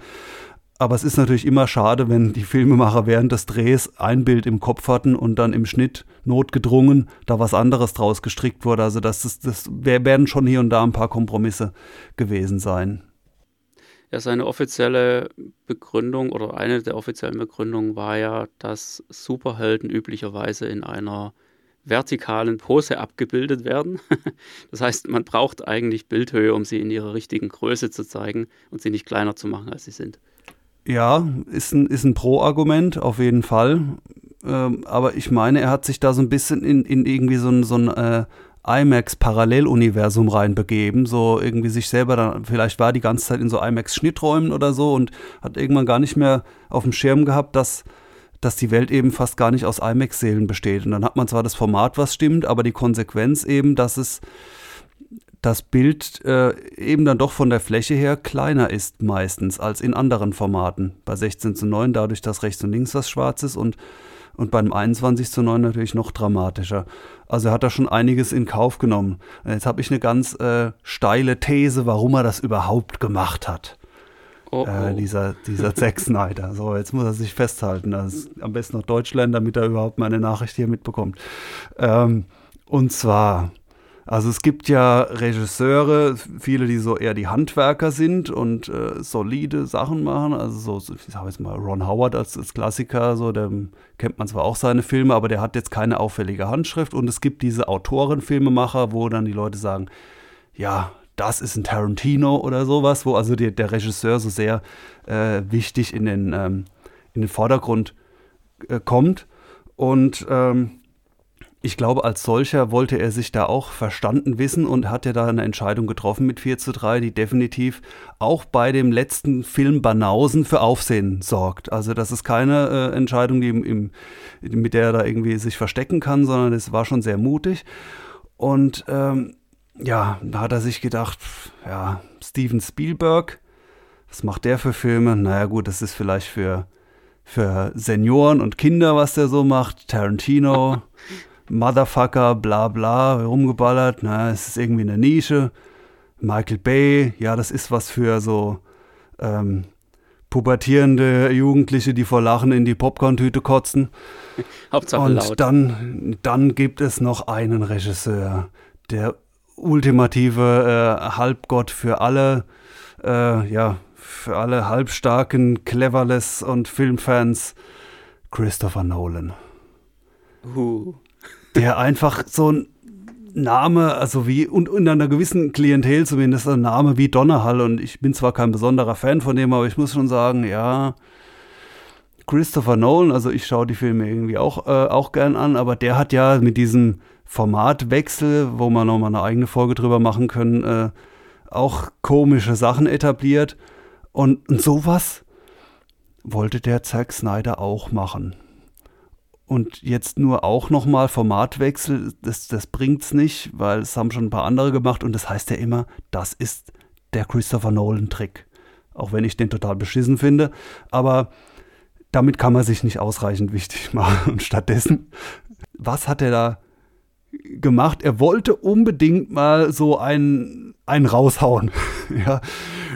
Aber es ist natürlich immer schade, wenn die Filmemacher während des Drehs ein Bild im Kopf hatten und dann im Schnitt notgedrungen da was anderes draus gestrickt wurde. Also das, ist, das werden schon hier und da ein paar Kompromisse gewesen sein. Ja, seine offizielle Begründung oder eine der offiziellen Begründungen war ja, dass Superhelden üblicherweise in einer vertikalen Pose abgebildet werden. Das heißt, man braucht eigentlich Bildhöhe, um sie in ihrer richtigen Größe zu zeigen und sie nicht kleiner zu machen, als sie sind. Ja, ist ein, ist ein Pro-Argument, auf jeden Fall. Ähm, aber ich meine, er hat sich da so ein bisschen in, in irgendwie so ein, so ein äh, IMAX-Paralleluniversum reinbegeben. So irgendwie sich selber dann, vielleicht war die ganze Zeit in so IMAX-Schnitträumen oder so und hat irgendwann gar nicht mehr auf dem Schirm gehabt, dass, dass die Welt eben fast gar nicht aus IMAX-Sälen besteht. Und dann hat man zwar das Format, was stimmt, aber die Konsequenz eben, dass es das Bild äh, eben dann doch von der Fläche her kleiner ist meistens als in anderen Formaten. Bei sechzehn zu neun dadurch, dass rechts und links was schwarz ist und, und beim einundzwanzig zu neun natürlich noch dramatischer. Also er hat da schon einiges in Kauf genommen. Jetzt habe ich eine ganz äh, steile These, warum er das überhaupt gemacht hat. Oh, oh. Äh, dieser, dieser Zack Snyder. So, jetzt muss er sich festhalten. Also am besten noch Deutschland, damit er überhaupt meine Nachricht hier mitbekommt. Ähm, und zwar... Also es gibt ja Regisseure, viele, die so eher die Handwerker sind und äh, solide Sachen machen. Also so, ich sage jetzt mal Ron Howard als, als Klassiker, so, dem kennt man zwar auch seine Filme, aber der hat jetzt keine auffällige Handschrift. Und es gibt diese Autoren-Filmemacher, wo dann die Leute sagen, ja, das ist ein Tarantino oder sowas, wo also die, der Regisseur so sehr äh, wichtig in den, ähm, in den Vordergrund äh, kommt. Und ähm, ich glaube, als solcher wollte er sich da auch verstanden wissen und hat ja da eine Entscheidung getroffen mit vier zu drei, die definitiv auch bei dem letzten Film Banausen für Aufsehen sorgt. Also das ist keine äh, Entscheidung, die im, im, mit der er da irgendwie sich verstecken kann, sondern das war schon sehr mutig. Und ähm, ja, da hat er sich gedacht, pff, ja, Steven Spielberg, was macht der für Filme? Naja gut, das ist vielleicht für, für Senioren und Kinder, was der so macht. Tarantino... Motherfucker, bla bla, rumgeballert, na, es ist irgendwie eine Nische. Michael Bay, ja, das ist was für so ähm, pubertierende Jugendliche, die vor Lachen in die Popcorn-Tüte kotzen. Hauptsache und laut. Dann, dann gibt es noch einen Regisseur, der ultimative äh, Halbgott für alle, äh, ja, für alle halbstarken Cleverless und Filmfans, Christopher Nolan. Uh. Der einfach so ein Name, also wie, und in einer gewissen Klientel zumindest, ein Name wie Donnerhall. Und ich bin zwar kein besonderer Fan von dem, aber ich muss schon sagen, ja, Christopher Nolan, also ich schaue die Filme irgendwie auch, äh, auch gern an, aber der hat ja mit diesem Formatwechsel, wo wir nochmal eine eigene Folge drüber machen können, äh, auch komische Sachen etabliert. Und, und sowas wollte der Zack Snyder auch machen. Und jetzt nur auch nochmal Formatwechsel, das, das bringt's nicht, weil es haben schon ein paar andere gemacht und das heißt ja immer, das ist der Christopher Nolan-Trick. Auch wenn ich den total beschissen finde, aber damit kann man sich nicht ausreichend wichtig machen. Und stattdessen, was hat er da gemacht? Er wollte unbedingt mal so einen, einen raushauen. Ja,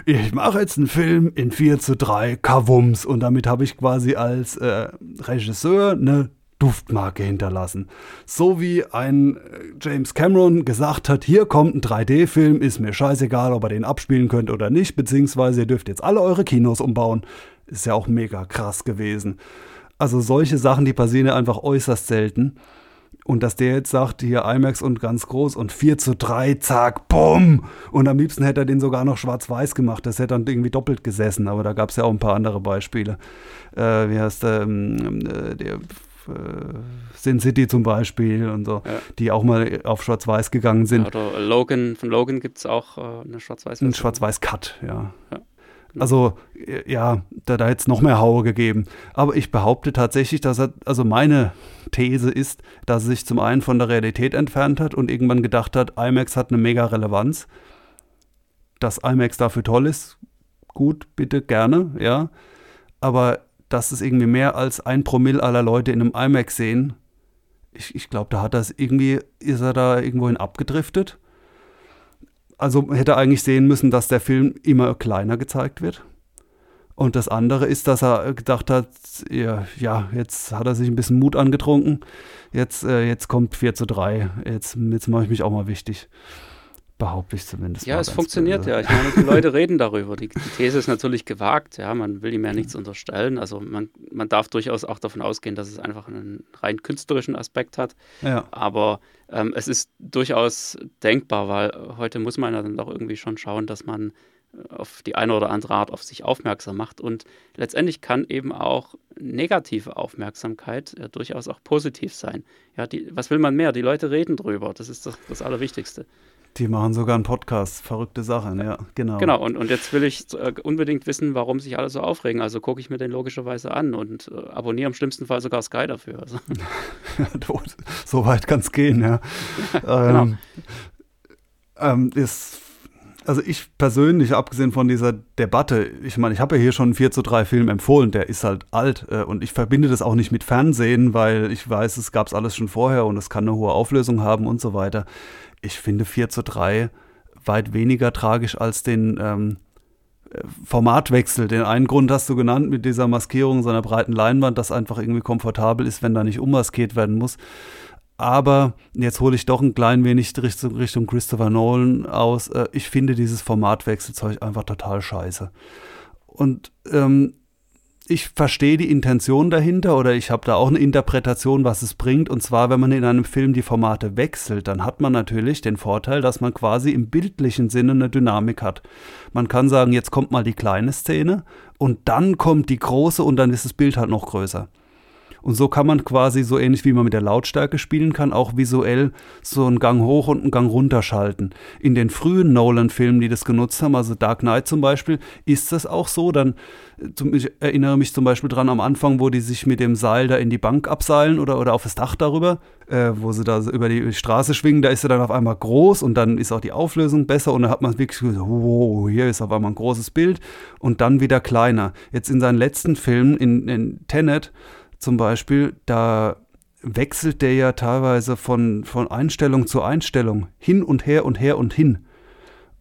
ich mache jetzt einen Film in vier zu drei, Kavums. Und damit habe ich quasi als äh, Regisseur eine Duftmarke hinterlassen. So wie ein James Cameron gesagt hat, hier kommt ein drei D-Film, ist mir scheißegal, ob ihr den abspielen könnt oder nicht, beziehungsweise ihr dürft jetzt alle eure Kinos umbauen. Ist ja auch mega krass gewesen. Also solche Sachen, die passieren ja einfach äußerst selten. Und dass der jetzt sagt, hier IMAX und ganz groß und vier zu drei, zack, bumm. Und am liebsten hätte er den sogar noch schwarz-weiß gemacht. Das hätte dann irgendwie doppelt gesessen. Aber da gab es ja auch ein paar andere Beispiele. Äh, wie heißt der, äh, der äh, Sin City zum Beispiel und so, ja, die auch mal auf schwarz-weiß gegangen sind. Oder Logan, von Logan gibt es auch äh, eine schwarz-weiß. Ein schwarz-weiß-Cut, ja. ja. Also, ja, da, da hätte es noch mehr Haue gegeben. Aber ich behaupte tatsächlich, dass er, also meine These ist, dass er sich zum einen von der Realität entfernt hat und irgendwann gedacht hat, IMAX hat eine mega Relevanz. Dass IMAX dafür toll ist, gut, bitte, gerne, ja. Aber dass es irgendwie mehr als ein Promille aller Leute in einem IMAX sehen, ich, ich glaube, da hat das irgendwie, ist er da irgendwohin abgedriftet. Also hätte er eigentlich sehen müssen, dass der Film immer kleiner gezeigt wird. Und das andere ist, dass er gedacht hat, ja, ja jetzt hat er sich ein bisschen Mut angetrunken. Jetzt, äh, jetzt kommt vier zu drei. Jetzt, jetzt mache ich mich auch mal wichtig. Behaupte ich zumindest. Ja, es funktioniert böse. Ja. Ich meine, die Leute reden darüber. Die, die These ist natürlich gewagt. Ja, man will ihm ja nichts unterstellen. Also man, man darf durchaus auch davon ausgehen, dass es einfach einen rein künstlerischen Aspekt hat. Ja. Aber ähm, es ist durchaus denkbar, weil heute muss man ja dann doch irgendwie schon schauen, dass man auf die eine oder andere Art auf sich aufmerksam macht. Und letztendlich kann eben auch negative Aufmerksamkeit ja durchaus auch positiv sein. Ja, die, was will man mehr? Die Leute reden drüber. Das ist das, das Allerwichtigste. Die machen sogar einen Podcast, verrückte Sachen, ja, genau. Genau, und, und jetzt will ich äh, unbedingt wissen, warum sich alle so aufregen, also gucke ich mir den logischerweise an und äh, abonniere im schlimmsten Fall sogar Sky dafür. Also. So weit kann es gehen, ja. Genau. Ähm, ähm, ist, also ich persönlich, abgesehen von dieser Debatte, ich meine, ich habe ja hier schon einen vier zu drei Film empfohlen, der ist halt alt äh, und ich verbinde das auch nicht mit Fernsehen, weil ich weiß, es gab es alles schon vorher und es kann eine hohe Auflösung haben und so weiter. Ich finde vier zu drei weit weniger tragisch als den ähm, Formatwechsel. Den einen Grund hast du genannt mit dieser Maskierung seiner breiten Leinwand, dass einfach irgendwie komfortabel ist, wenn da nicht ummaskiert werden muss. Aber jetzt hole ich doch ein klein wenig Richtung, Richtung Christopher Nolan aus. Äh, ich finde dieses Formatwechselzeug einfach total scheiße. Und ähm, ich verstehe die Intention dahinter oder ich habe da auch eine Interpretation, was es bringt. Und zwar, wenn man in einem Film die Formate wechselt, dann hat man natürlich den Vorteil, dass man quasi im bildlichen Sinne eine Dynamik hat. Man kann sagen, jetzt kommt mal die kleine Szene und dann kommt die große und dann ist das Bild halt noch größer. Und so kann man quasi, so ähnlich wie man mit der Lautstärke spielen kann, auch visuell so einen Gang hoch und einen Gang runter schalten. In den frühen Nolan-Filmen, die das genutzt haben, also Dark Knight zum Beispiel, ist das auch so. Dann, ich erinnere mich zum Beispiel dran am Anfang, wo die sich mit dem Seil da in die Bank abseilen oder, oder auf das Dach darüber, äh, wo sie da über die Straße schwingen, da ist er dann auf einmal groß und dann ist auch die Auflösung besser und dann hat man wirklich gesagt, wow, hier ist auf einmal ein großes Bild und dann wieder kleiner. Jetzt in seinen letzten Filmen, in, in Tenet, zum Beispiel, da wechselt der ja teilweise von, von Einstellung zu Einstellung, hin und her und her und hin.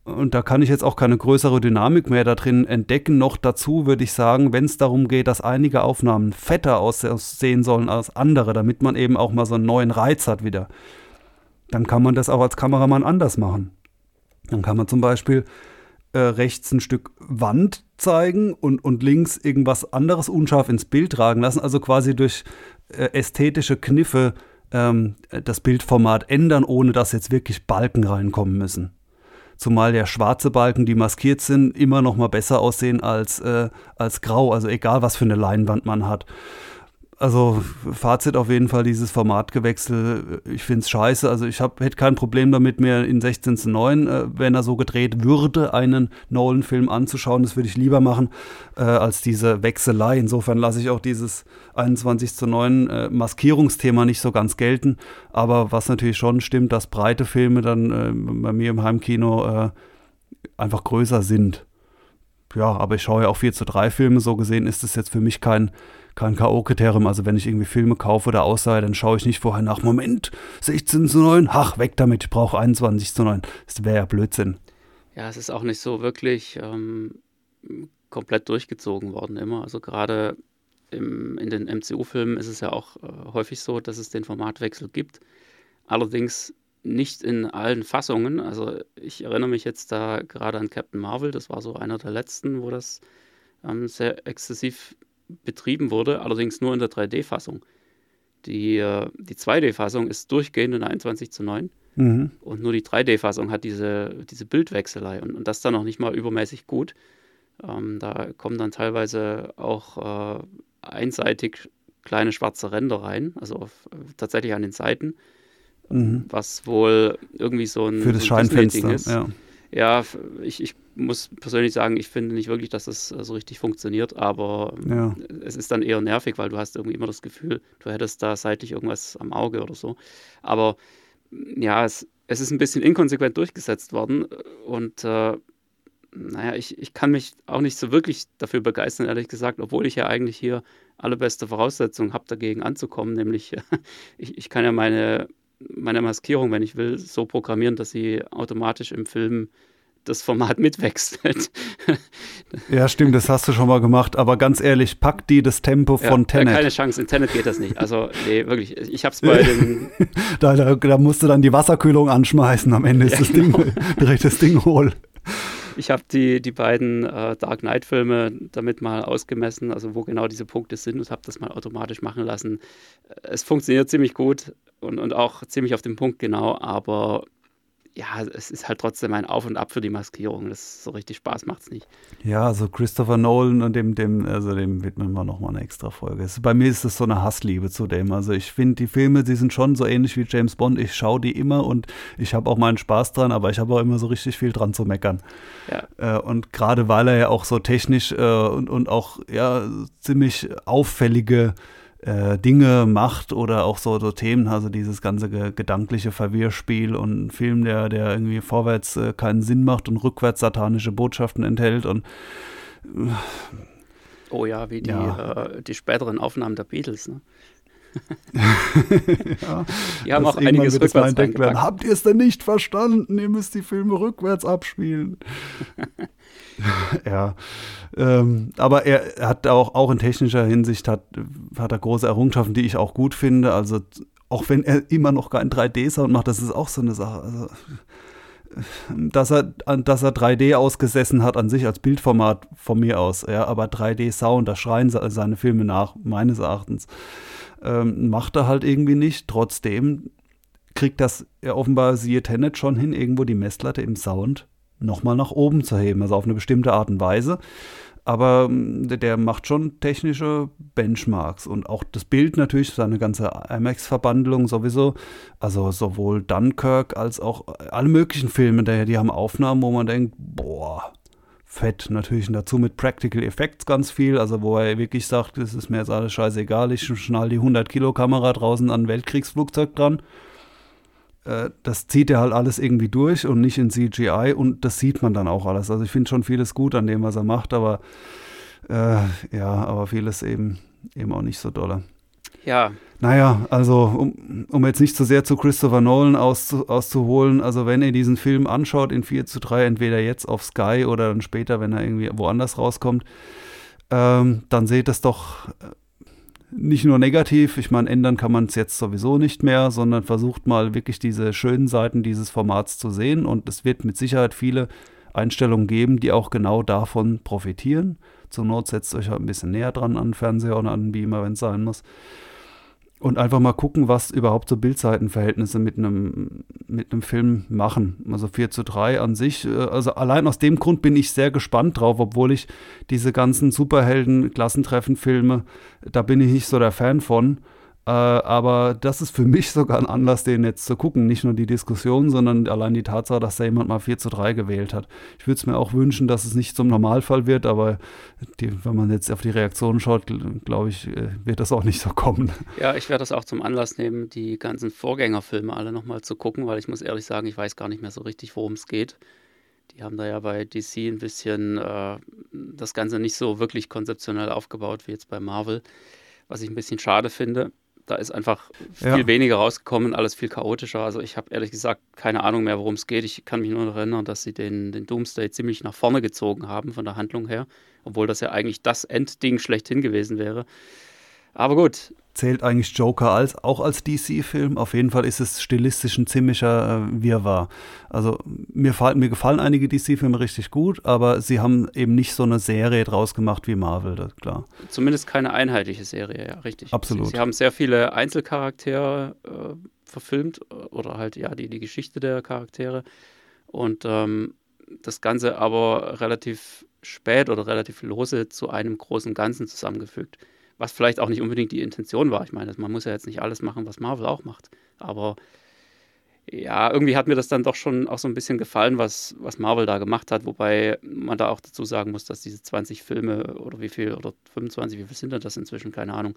Und da kann ich jetzt auch keine größere Dynamik mehr da drin entdecken. Noch dazu würde ich sagen, wenn es darum geht, dass einige Aufnahmen fetter aussehen sollen als andere, damit man eben auch mal so einen neuen Reiz hat wieder, dann kann man das auch als Kameramann anders machen. Dann kann man zum Beispiel äh, rechts ein Stück Wand zeigen und, und links irgendwas anderes unscharf ins Bild tragen lassen, also quasi durch äh, ästhetische Kniffe ähm, das Bildformat ändern, ohne dass jetzt wirklich Balken reinkommen müssen. zumal der schwarze Balken, die maskiert sind, immer noch mal besser aussehen als, äh, als grau, also egal, was für eine Leinwand man hat. Also Fazit auf jeden Fall, dieses Formatgewechsel, ich finde es scheiße. Also ich hab, hätte kein Problem damit, mir in sechzehn zu neun, äh, wenn er so gedreht würde, einen Nolan-Film anzuschauen. Das würde ich lieber machen, äh, als diese Wechselei. Insofern lasse ich auch dieses einundzwanzig zu neun äh, Maskierungsthema nicht so ganz gelten. Aber was natürlich schon stimmt, dass breite Filme dann äh, bei mir im Heimkino äh, einfach größer sind. Ja, aber ich schaue ja auch vier zu drei Filme. So gesehen ist es jetzt für mich kein kein K O-Kriterium. Also wenn ich irgendwie Filme kaufe oder ausleihe, dann schaue ich nicht vorher nach, Moment, sechzehn zu neun, ach, weg damit, ich brauche einundzwanzig zu neun. Das wäre ja Blödsinn. Ja, es ist auch nicht so wirklich ähm, komplett durchgezogen worden immer. Also gerade im, in den M C U-Filmen ist es ja auch äh, häufig so, dass es den Formatwechsel gibt. Allerdings nicht in allen Fassungen. Also ich erinnere mich jetzt da gerade an Captain Marvel. Das war so einer der letzten, wo das ähm, sehr exzessiv betrieben wurde, allerdings nur in der drei D-Fassung. Die, die zwei D-Fassung ist durchgehend in einundzwanzig zu neun, mhm, und nur die drei D-Fassung hat diese, diese Bildwechselei und, und das dann noch nicht mal übermäßig gut. Ähm, da kommen dann teilweise auch äh, einseitig kleine schwarze Ränder rein, also auf, tatsächlich an den Seiten, mhm, was wohl irgendwie so ein... Für das so ein Scheinfenster, ist. Ja. Ja, ich, ich muss persönlich sagen, ich finde nicht wirklich, dass das so richtig funktioniert, aber ja, es ist dann eher nervig, weil du hast irgendwie immer das Gefühl, du hättest da seitlich irgendwas am Auge oder so. Aber ja, es, es ist ein bisschen inkonsequent durchgesetzt worden und äh, naja, ich, ich kann mich auch nicht so wirklich dafür begeistern, ehrlich gesagt, obwohl ich ja eigentlich hier allerbeste Voraussetzungen habe, dagegen anzukommen, nämlich ich, ich kann ja meine... meine Maskierung, wenn ich will, so programmieren, dass sie automatisch im Film das Format mitwechselt. Ja, stimmt, das hast du schon mal gemacht, aber ganz ehrlich, packt die das Tempo ja, von Tenet. Ja, keine Chance, in Tenet geht das nicht. Also, nee, wirklich, ich hab's bei den... da, da, da musst du dann die Wasserkühlung anschmeißen, am Ende ist ja, das genau. Ding, direkt das Ding hohl. Ich habe die, die beiden äh, Dark Knight-Filme damit mal ausgemessen, also wo genau diese Punkte sind und habe das mal automatisch machen lassen. Es funktioniert ziemlich gut und, und auch ziemlich auf den Punkt genau, aber ja, es ist halt trotzdem ein Auf und Ab für die Maskierung. Das so richtig Spaß macht es nicht. Ja, also Christopher Nolan und dem, dem, also dem widmen wir nochmal eine extra Folge. Es, bei mir ist das so eine Hassliebe zu dem. Also ich finde, die Filme, die sind schon so ähnlich wie James Bond. Ich schaue die immer und ich habe auch meinen Spaß dran, aber ich habe auch immer so richtig viel dran zu meckern. Ja. Äh, und gerade weil er ja auch so technisch äh, und, und auch ja ziemlich auffällige Dinge macht oder auch so, so Themen, also dieses ganze ge- gedankliche Verwirrspiel und ein Film, der, der irgendwie vorwärts äh, keinen Sinn macht und rückwärts satanische Botschaften enthält und äh, oh ja, wie die, ja. Äh, die späteren Aufnahmen der Beatles, ne? Ja, die haben auch einiges rückwärts reingepackt. Habt ihr es denn nicht verstanden? Ihr müsst die Filme rückwärts abspielen. Ja, ähm, aber er hat auch, auch in technischer Hinsicht hat, hat er große Errungenschaften, die ich auch gut finde, also auch wenn er immer noch keinen drei D-Sound macht, das ist auch so eine Sache, also dass er, dass er drei D ausgesessen hat an sich als Bildformat von mir aus, ja, aber drei D-Sound, da schreien seine Filme nach, meines Erachtens, ähm, macht er halt irgendwie nicht, trotzdem kriegt das, er offenbar siehe Tenet schon hin, irgendwo die Messlatte im Sound nochmal nach oben zu heben, also auf eine bestimmte Art und Weise. Aber der macht schon technische Benchmarks und auch das Bild natürlich, seine ganze IMAX-Verbandelung sowieso, also sowohl Dunkirk als auch alle möglichen Filme, die haben Aufnahmen, wo man denkt, boah, fett, natürlich und dazu mit Practical Effects ganz viel, also wo er wirklich sagt, das ist mir jetzt alles scheißegal, ich schnall die hundert-Kilo-Kamera draußen an ein Weltkriegsflugzeug dran. Das zieht er halt alles irgendwie durch und nicht in C G I und das sieht man dann auch alles. Also ich finde schon vieles gut an dem, was er macht, aber äh, ja, aber vieles eben, eben auch nicht so dolle. Ja. Naja, also um, um jetzt nicht zu sehr zu Christopher Nolan auszu, auszuholen, also wenn ihr diesen Film anschaut in vier zu drei, entweder jetzt auf Sky oder dann später, wenn er irgendwie woanders rauskommt, ähm, dann seht es doch... Nicht nur negativ, ich meine, ändern kann man es jetzt sowieso nicht mehr, sondern versucht mal wirklich diese schönen Seiten dieses Formats zu sehen und es wird mit Sicherheit viele Einstellungen geben, die auch genau davon profitieren. Zur Not setzt euch halt ein bisschen näher dran an den Fernseher oder an den Beamer, wenn es sein muss. Und einfach mal gucken, was überhaupt so Bildseitenverhältnisse mit einem mit einem Film machen. Also vier zu drei an sich. Also allein aus dem Grund bin ich sehr gespannt drauf, obwohl ich diese ganzen Superhelden-Klassentreffen-Filme, da bin ich nicht so der Fan von. Äh, aber das ist für mich sogar ein Anlass, den jetzt zu gucken. Nicht nur die Diskussion, sondern allein die Tatsache, dass da jemand mal vier zu drei gewählt hat. Ich würde es mir auch wünschen, dass es nicht zum Normalfall wird, aber die, wenn man jetzt auf die Reaktionen schaut, glaube ich, wird das auch nicht so kommen. Ja, ich werde das auch zum Anlass nehmen, die ganzen Vorgängerfilme alle nochmal zu gucken, weil ich muss ehrlich sagen, ich weiß gar nicht mehr so richtig, worum es geht. Die haben da ja bei D C ein bisschen äh, das Ganze nicht so wirklich konzeptionell aufgebaut wie jetzt bei Marvel, was ich ein bisschen schade finde. Da ist einfach viel ja. weniger rausgekommen, alles viel chaotischer. Also ich habe ehrlich gesagt keine Ahnung mehr, worum es geht. Ich kann mich nur noch erinnern, dass sie den, den Doomsday ziemlich nach vorne gezogen haben von der Handlung her, obwohl das ja eigentlich das Endding schlechthin gewesen wäre. Aber gut. Zählt eigentlich Joker als auch als D C-Film? Auf jeden Fall ist es stilistisch ein ziemlicher äh, Wirrwarr. Also mir, mir gefallen einige D C-Filme richtig gut, aber sie haben eben nicht so eine Serie draus gemacht wie Marvel, das, klar. Zumindest keine einheitliche Serie, ja, richtig. Absolut. Sie, sie haben sehr viele Einzelcharaktere äh, verfilmt oder halt ja die, die Geschichte der Charaktere und ähm, das Ganze aber relativ spät oder relativ lose zu einem großen Ganzen zusammengefügt. Was vielleicht auch nicht unbedingt die Intention war. Ich meine, man muss ja jetzt nicht alles machen, was Marvel auch macht. Aber ja, irgendwie hat mir das dann doch schon auch so ein bisschen gefallen, was, was Marvel da gemacht hat. Wobei man da auch dazu sagen muss, dass diese zwanzig Filme oder wie viel, oder fünfundzwanzig, wie viel sind denn das inzwischen? Keine Ahnung.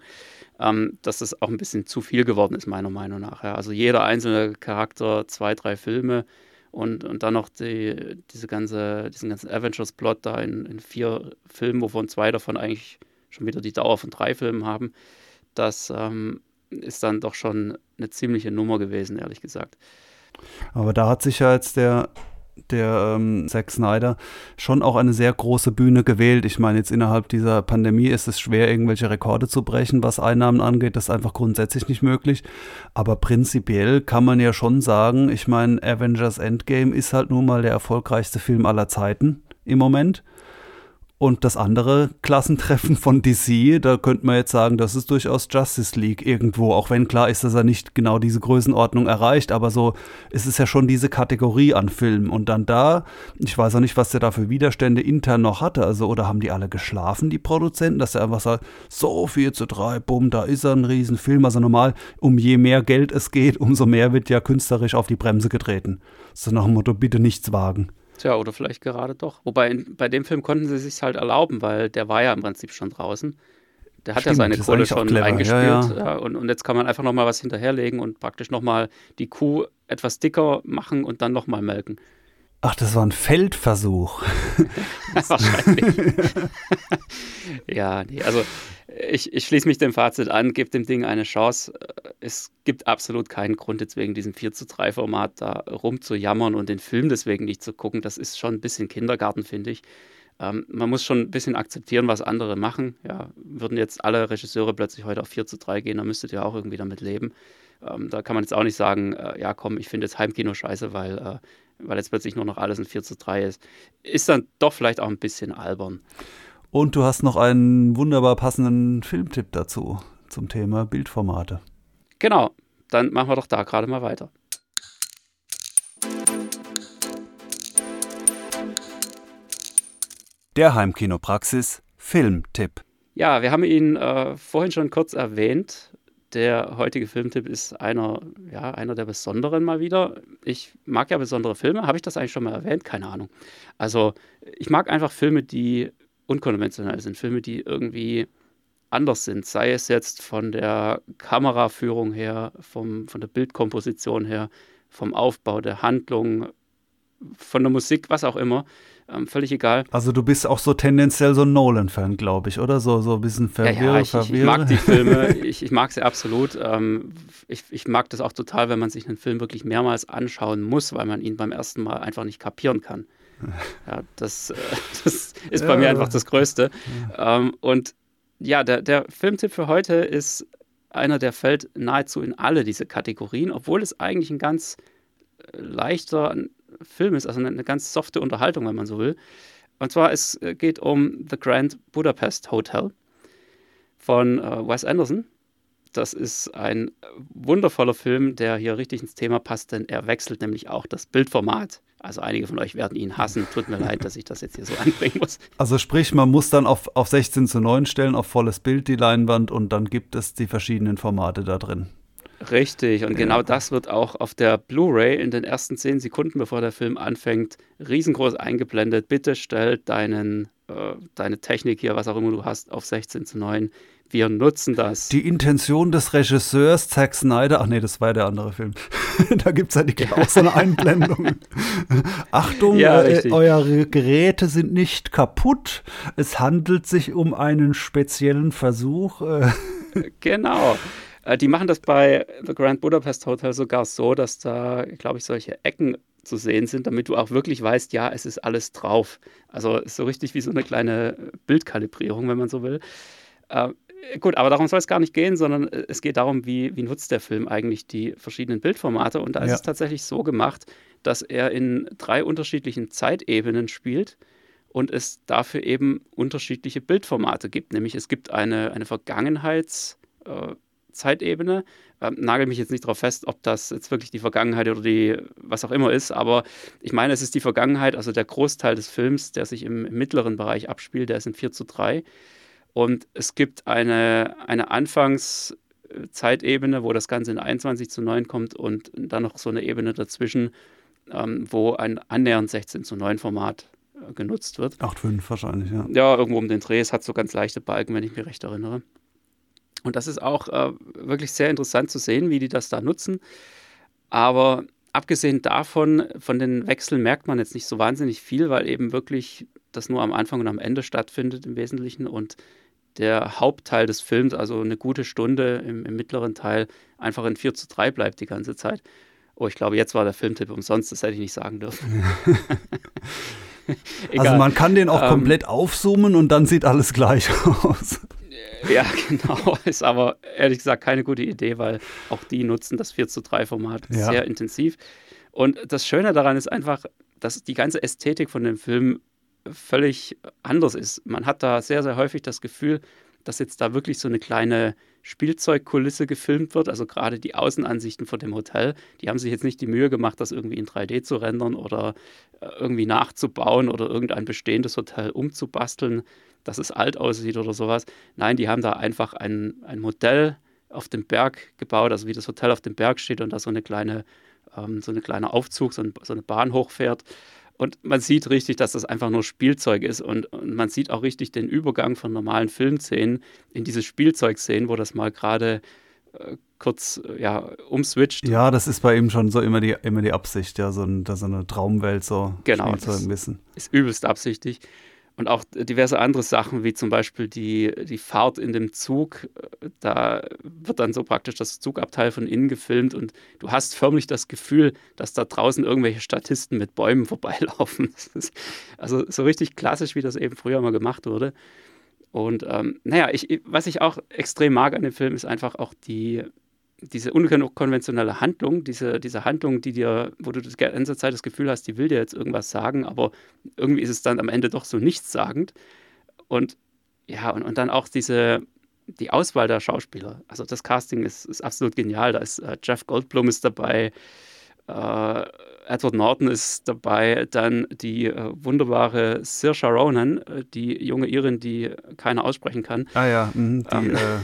Ähm, dass das auch ein bisschen zu viel geworden ist, meiner Meinung nach. Ja, also jeder einzelne Charakter, zwei, drei Filme und, und dann noch die, diese ganze, diesen ganzen Avengers-Plot da in, in vier Filmen, wovon zwei davon eigentlich schon wieder die Dauer von drei Filmen haben, das ähm, ist dann doch schon eine ziemliche Nummer gewesen, ehrlich gesagt. Aber da hat sich ja jetzt der, der ähm, Zack Snyder schon auch eine sehr große Bühne gewählt. Ich meine, jetzt innerhalb dieser Pandemie ist es schwer, irgendwelche Rekorde zu brechen, was Einnahmen angeht. Das ist einfach grundsätzlich nicht möglich. Aber prinzipiell kann man ja schon sagen, ich meine, Avengers Endgame ist halt nun mal der erfolgreichste Film aller Zeiten im Moment. Und das andere Klassentreffen von D C, da könnte man jetzt sagen, das ist durchaus Justice League irgendwo, auch wenn klar ist, dass er nicht genau diese Größenordnung erreicht, aber so ist es ja schon diese Kategorie an Filmen. Und dann da, ich weiß auch nicht, was der da für Widerstände intern noch hatte, also oder haben die alle geschlafen, die Produzenten, dass er einfach sagt, so vier zu drei, bumm, da ist er ein Riesenfilm. Also normal, um je mehr Geld es geht, umso mehr wird ja künstlerisch auf die Bremse getreten. So nach dem Motto, bitte nichts wagen. Ja, oder vielleicht gerade doch. Wobei in, bei dem Film konnten sie es sich halt erlauben, weil der war ja im Prinzip schon draußen. Der hat Stimmt, ja seine Kohle schon clever eingespielt. Ja, ja. Ja, und, und jetzt kann man einfach nochmal was hinterherlegen und praktisch nochmal die Kuh etwas dicker machen und dann nochmal melken. Ach, das war ein Feldversuch. Wahrscheinlich. Ja, nee, also ich, ich schließe mich dem Fazit an, gebe dem Ding eine Chance. Es gibt absolut keinen Grund, jetzt wegen diesem vier zu drei Format da rumzujammern und den Film deswegen nicht zu gucken. Das ist schon ein bisschen Kindergarten, finde ich. Ähm, man muss schon ein bisschen akzeptieren, was andere machen. Ja, würden jetzt alle Regisseure plötzlich heute auf vier zu drei gehen, dann müsstet ihr auch irgendwie damit leben. Ähm, da kann man jetzt auch nicht sagen, äh, ja komm, ich finde jetzt Heimkino scheiße, weil, äh, weil jetzt plötzlich nur noch alles ein vier zu drei ist. Ist dann doch vielleicht auch ein bisschen albern. Und du hast noch einen wunderbar passenden Filmtipp dazu, zum Thema Bildformate. Genau, dann machen wir doch da gerade mal weiter. Der Heimkinopraxis Filmtipp. Ja, wir haben ihn äh, vorhin schon kurz erwähnt. Der heutige Filmtipp ist einer, ja, einer der besonderen mal wieder. Ich mag ja besondere Filme. Habe ich das eigentlich schon mal erwähnt? Keine Ahnung. Also ich mag einfach Filme, die unkonventionell sind. Filme, die irgendwie anders sind. Sei es jetzt von der Kameraführung her, vom, von der Bildkomposition her, vom Aufbau der Handlung, von der Musik, was auch immer. Ähm, völlig egal. Also du bist auch so tendenziell so ein Nolan-Fan, glaube ich, oder? So, so ein bisschen verwirre, ja, ja, ich, verwirre. Ich mag die Filme, ich, ich mag sie absolut. Ähm, ich, ich mag das auch total, wenn man sich einen Film wirklich mehrmals anschauen muss, weil man ihn beim ersten Mal einfach nicht kapieren kann. Ja, das, äh, das ist ja bei mir einfach das Größte. Ja. Ähm, und ja, der, der Filmtipp für heute ist einer, der fällt nahezu in alle diese Kategorien, obwohl es eigentlich ein ganz leichter Film ist, also eine ganz softe Unterhaltung, wenn man so will. Und zwar, es geht um The Grand Budapest Hotel von äh, Wes Anderson. Das ist ein wundervoller Film, der hier richtig ins Thema passt, denn er wechselt nämlich auch das Bildformat. Also einige von euch werden ihn hassen. Tut mir leid, dass ich das jetzt hier so anbringen muss. Also sprich, man muss dann auf, auf sechzehn zu neun stellen, auf volles Bild die Leinwand und dann gibt es die verschiedenen Formate da drin. Richtig, und ja. Genau das wird auch auf der Blu-ray in den ersten zehn Sekunden, bevor der Film anfängt, riesengroß eingeblendet. Bitte stell deinen, äh, deine Technik hier, was auch immer du hast, auf sechzehn zu neun. Wir nutzen das. Die Intention des Regisseurs Zack Snyder, ach nee, das war der andere Film. Da gibt es ja die, auch so eine Einblendung. Achtung, ja, äh, eure Geräte sind nicht kaputt. Es handelt sich um einen speziellen Versuch. Genau. Die machen das bei The Grand Budapest Hotel sogar so, dass da, glaube ich, solche Ecken zu sehen sind, damit du auch wirklich weißt, ja, es ist alles drauf. Also so richtig wie so eine kleine Bildkalibrierung, wenn man so will. Äh, gut, aber darum soll es gar nicht gehen, sondern es geht darum, wie, wie nutzt der Film eigentlich die verschiedenen Bildformate. Und da ist ja. es tatsächlich so gemacht, dass er in drei unterschiedlichen Zeitebenen spielt. Und es dafür eben unterschiedliche Bildformate gibt. Nämlich es gibt eine, eine Vergangenheits- äh, Zeitebene. Ähm, nagel mich jetzt nicht darauf fest, ob das jetzt wirklich die Vergangenheit oder die, was auch immer ist, aber ich meine, es ist die Vergangenheit, also der Großteil des Films, der sich im, im mittleren Bereich abspielt, der ist in vier zu drei. Und es gibt eine, eine Anfangszeitebene, wo das Ganze in einundzwanzig zu neun kommt und dann noch so eine Ebene dazwischen, ähm, wo ein annähernd sechzehn zu neun Format äh, genutzt wird. acht Komma fünf wahrscheinlich, ja. Ja, irgendwo um den Dreh. Es hat so ganz leichte Balken, wenn ich mich recht erinnere. Und das ist auch äh, wirklich sehr interessant zu sehen, wie die das da nutzen. Aber abgesehen davon, von den Wechseln merkt man jetzt nicht so wahnsinnig viel, weil eben wirklich das nur am Anfang und am Ende stattfindet im Wesentlichen. Und der Hauptteil des Films, also eine gute Stunde im, im mittleren Teil, einfach in vier zu drei bleibt die ganze Zeit. Oh, ich glaube, jetzt war der Filmtipp umsonst, das hätte ich nicht sagen dürfen. Also man kann den auch ähm, komplett aufzoomen und dann sieht alles gleich aus. Ja, genau. Ist aber ehrlich gesagt keine gute Idee, weil auch die nutzen das vier zu drei Format ja. sehr intensiv. Und das Schöne daran ist einfach, dass die ganze Ästhetik von dem Film völlig anders ist. Man hat da sehr, sehr häufig das Gefühl, dass jetzt da wirklich so eine kleine Spielzeugkulisse gefilmt wird. Also gerade die Außenansichten von dem Hotel, die haben sich jetzt nicht die Mühe gemacht, das irgendwie in drei D zu rendern oder irgendwie nachzubauen oder irgendein bestehendes Hotel umzubasteln, dass es alt aussieht oder sowas. Nein, die haben da einfach ein, ein Modell auf dem Berg gebaut, also wie das Hotel auf dem Berg steht und da so eine kleine, ähm, so eine kleine Aufzug, so, ein, so eine Bahn hochfährt. Und man sieht richtig, dass das einfach nur Spielzeug ist und, und man sieht auch richtig den Übergang von normalen Filmszenen in diese Spielzeugszenen, wo das mal gerade äh, kurz ja, umswitcht. Ja, das ist bei ihm schon so immer die, immer die Absicht, ja, so, ein, so eine Traumwelt, so genau, Spielzeug ein bisschen. Genau, ist übelst absichtlich. Und auch diverse andere Sachen, wie zum Beispiel die, die Fahrt in dem Zug, da wird dann so praktisch das Zugabteil von innen gefilmt und du hast förmlich das Gefühl, dass da draußen irgendwelche Statisten mit Bäumen vorbeilaufen. Das ist also so richtig klassisch, wie das eben früher mal gemacht wurde. Und ähm, naja, ich, was ich auch extrem mag an dem Film, ist einfach auch die, diese unkonventionelle Handlung, diese, diese Handlung, die dir, wo du die ganze Zeit das Gefühl hast, die will dir jetzt irgendwas sagen, aber irgendwie ist es dann am Ende doch so nichtssagend. Und ja, und, und dann auch diese, die Auswahl der Schauspieler. Also das Casting ist, ist absolut genial. Da ist äh, Jeff Goldblum ist dabei, äh, Edward Norton ist dabei, dann die äh, wunderbare Saoirse Ronan, äh, die junge Irin, die keiner aussprechen kann. Ah ja, mh, die... Ähm, äh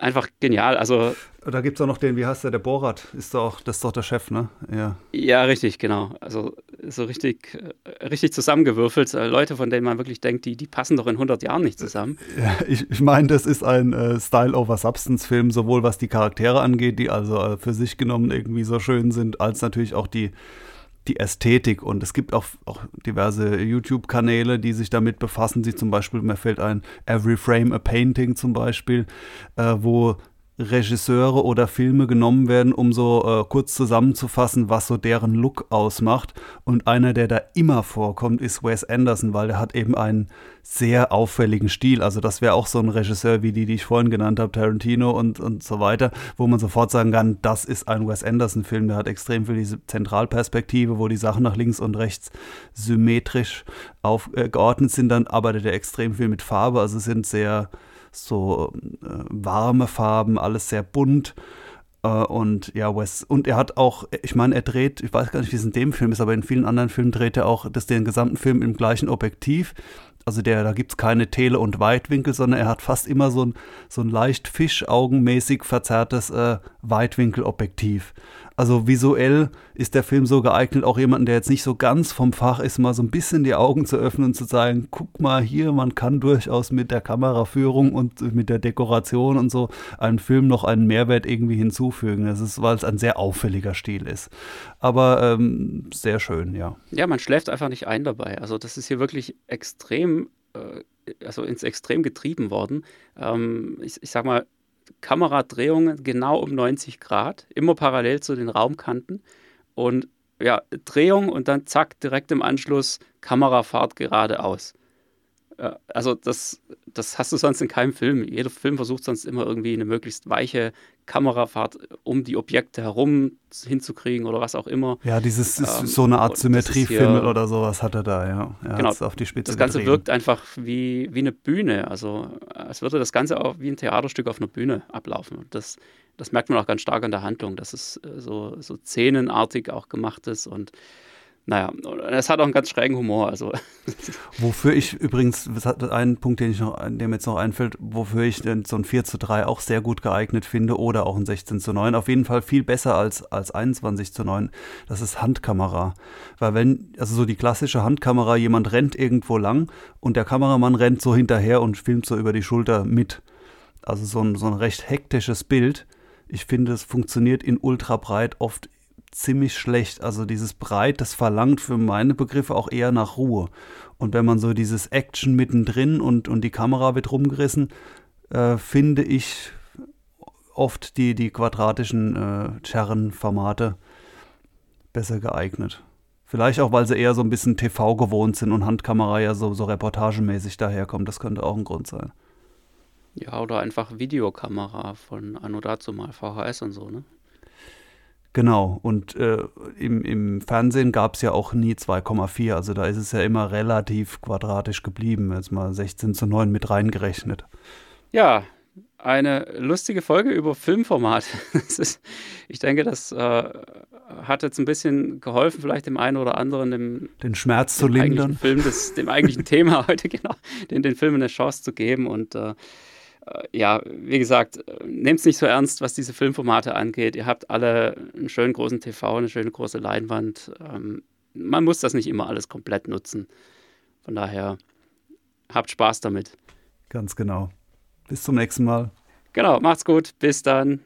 Einfach genial, also... Da gibt es auch noch den, wie heißt der, der Borat, ist doch, das ist doch der Chef, ne? Ja, ja richtig, genau. Also so richtig, richtig zusammengewürfelt. Leute, von denen man wirklich denkt, die, die passen doch in hundert Jahren nicht zusammen. Ja, ich ich meine, das ist ein äh, Style-over-Substance-Film, sowohl was die Charaktere angeht, die also äh, für sich genommen irgendwie so schön sind, als natürlich auch die... die Ästhetik und es gibt auch, auch diverse YouTube-Kanäle, die sich damit befassen, die zum Beispiel, mir fällt ein, Every Frame a Painting zum Beispiel, äh, wo Regisseure oder Filme genommen werden, um so äh, kurz zusammenzufassen, was so deren Look ausmacht. Und einer, der da immer vorkommt, ist Wes Anderson, weil der hat eben einen sehr auffälligen Stil. Also das wäre auch so ein Regisseur wie die, die ich vorhin genannt habe, Tarantino und, und so weiter, wo man sofort sagen kann, das ist ein Wes Anderson-Film. Der hat extrem viel diese Zentralperspektive, wo die Sachen nach links und rechts symmetrisch aufgeordnet äh, sind. Dann arbeitet er extrem viel mit Farbe, also sind sehr... so äh, warme Farben, alles sehr bunt. Äh, und ja, Wes, und er hat auch, ich meine, er dreht, ich weiß gar nicht, wie es in dem Film ist, aber in vielen anderen Filmen dreht er auch das, den gesamten Film im gleichen Objektiv. Also der, da gibt es keine Tele- und Weitwinkel, sondern er hat fast immer so ein, so ein leicht fischaugenmäßig verzerrtes äh, Weitwinkelobjektiv. Also visuell ist der Film so geeignet, auch jemanden, der jetzt nicht so ganz vom Fach ist, mal so ein bisschen die Augen zu öffnen und zu sagen, guck mal hier, man kann durchaus mit der Kameraführung und mit der Dekoration und so einem Film noch einen Mehrwert irgendwie hinzufügen. Das ist, weil es ein sehr auffälliger Stil ist. Aber ähm, sehr schön, ja. Ja, man schläft einfach nicht ein dabei. Also das ist hier wirklich extrem, äh, also ins Extrem getrieben worden. Ähm, ich, ich sag mal, Kameradrehungen genau um neunzig Grad, immer parallel zu den Raumkanten und ja, Drehung und dann zack, direkt im Anschluss Kamerafahrt geradeaus. Also das, das hast du sonst in keinem Film. Jeder Film versucht sonst immer irgendwie eine möglichst weiche Kamerafahrt um die Objekte herum hinzukriegen oder was auch immer. Ja, dieses ähm, ist so eine Art Symmetriefilm oder sowas hat er da, ja. Er genau, hat's auf die Spitze das Ganze getrieben. Wirkt einfach wie, wie eine Bühne, also als würde das Ganze auch wie ein Theaterstück auf einer Bühne ablaufen. Das, das merkt man auch ganz stark an der Handlung, dass es so, so szenenartig auch gemacht ist und naja, es hat auch einen ganz schrägen Humor. Also. Wofür ich übrigens, das hat einen Punkt, den ich noch, der mir jetzt noch einfällt, wofür ich so ein vier zu drei auch sehr gut geeignet finde oder auch ein sechzehn zu neun, auf jeden Fall viel besser als, als einundzwanzig zu neun, das ist Handkamera. Weil wenn, also so die klassische Handkamera, jemand rennt irgendwo lang und der Kameramann rennt so hinterher und filmt so über die Schulter mit. Also so ein, so ein recht hektisches Bild. Ich finde, es funktioniert in ultrabreit oft ziemlich schlecht. Also dieses Breit, das verlangt für meine Begriffe auch eher nach Ruhe. Und wenn man so dieses Action mittendrin und, und die Kamera wird rumgerissen, äh, finde ich oft die, die quadratischen äh, Scherrenformate besser geeignet. Vielleicht auch, weil sie eher so ein bisschen T V gewohnt sind und Handkamera ja so, so reportagenmäßig daherkommt. Das könnte auch ein Grund sein. Ja, oder einfach Videokamera von anno dazu mal, V H S und so, ne? Genau, und äh, im, im Fernsehen gab es ja auch nie zwei Komma vier, also da ist es ja immer relativ quadratisch geblieben, jetzt mal sechzehn zu neun mit reingerechnet. Ja, eine lustige Folge über Filmformat. Das ist, ich denke, das äh, hat jetzt ein bisschen geholfen, vielleicht dem einen oder anderen, dem, den Schmerz zu lindern, Film des, dem eigentlichen Thema heute, genau, den, den Filmen eine Chance zu geben und äh, ja, wie gesagt, nehmt es nicht so ernst, was diese Filmformate angeht. Ihr habt alle einen schönen großen T V, eine schöne große Leinwand. Ähm, man muss das nicht immer alles komplett nutzen. Von daher, habt Spaß damit. Ganz genau. Bis zum nächsten Mal. Genau, macht's gut. Bis dann.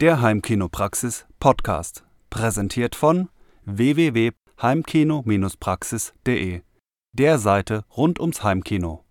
Der Heimkinopraxis Podcast, präsentiert von w w w punkt heimkino Bindestrich praxis punkt d e, der Seite rund ums Heimkino.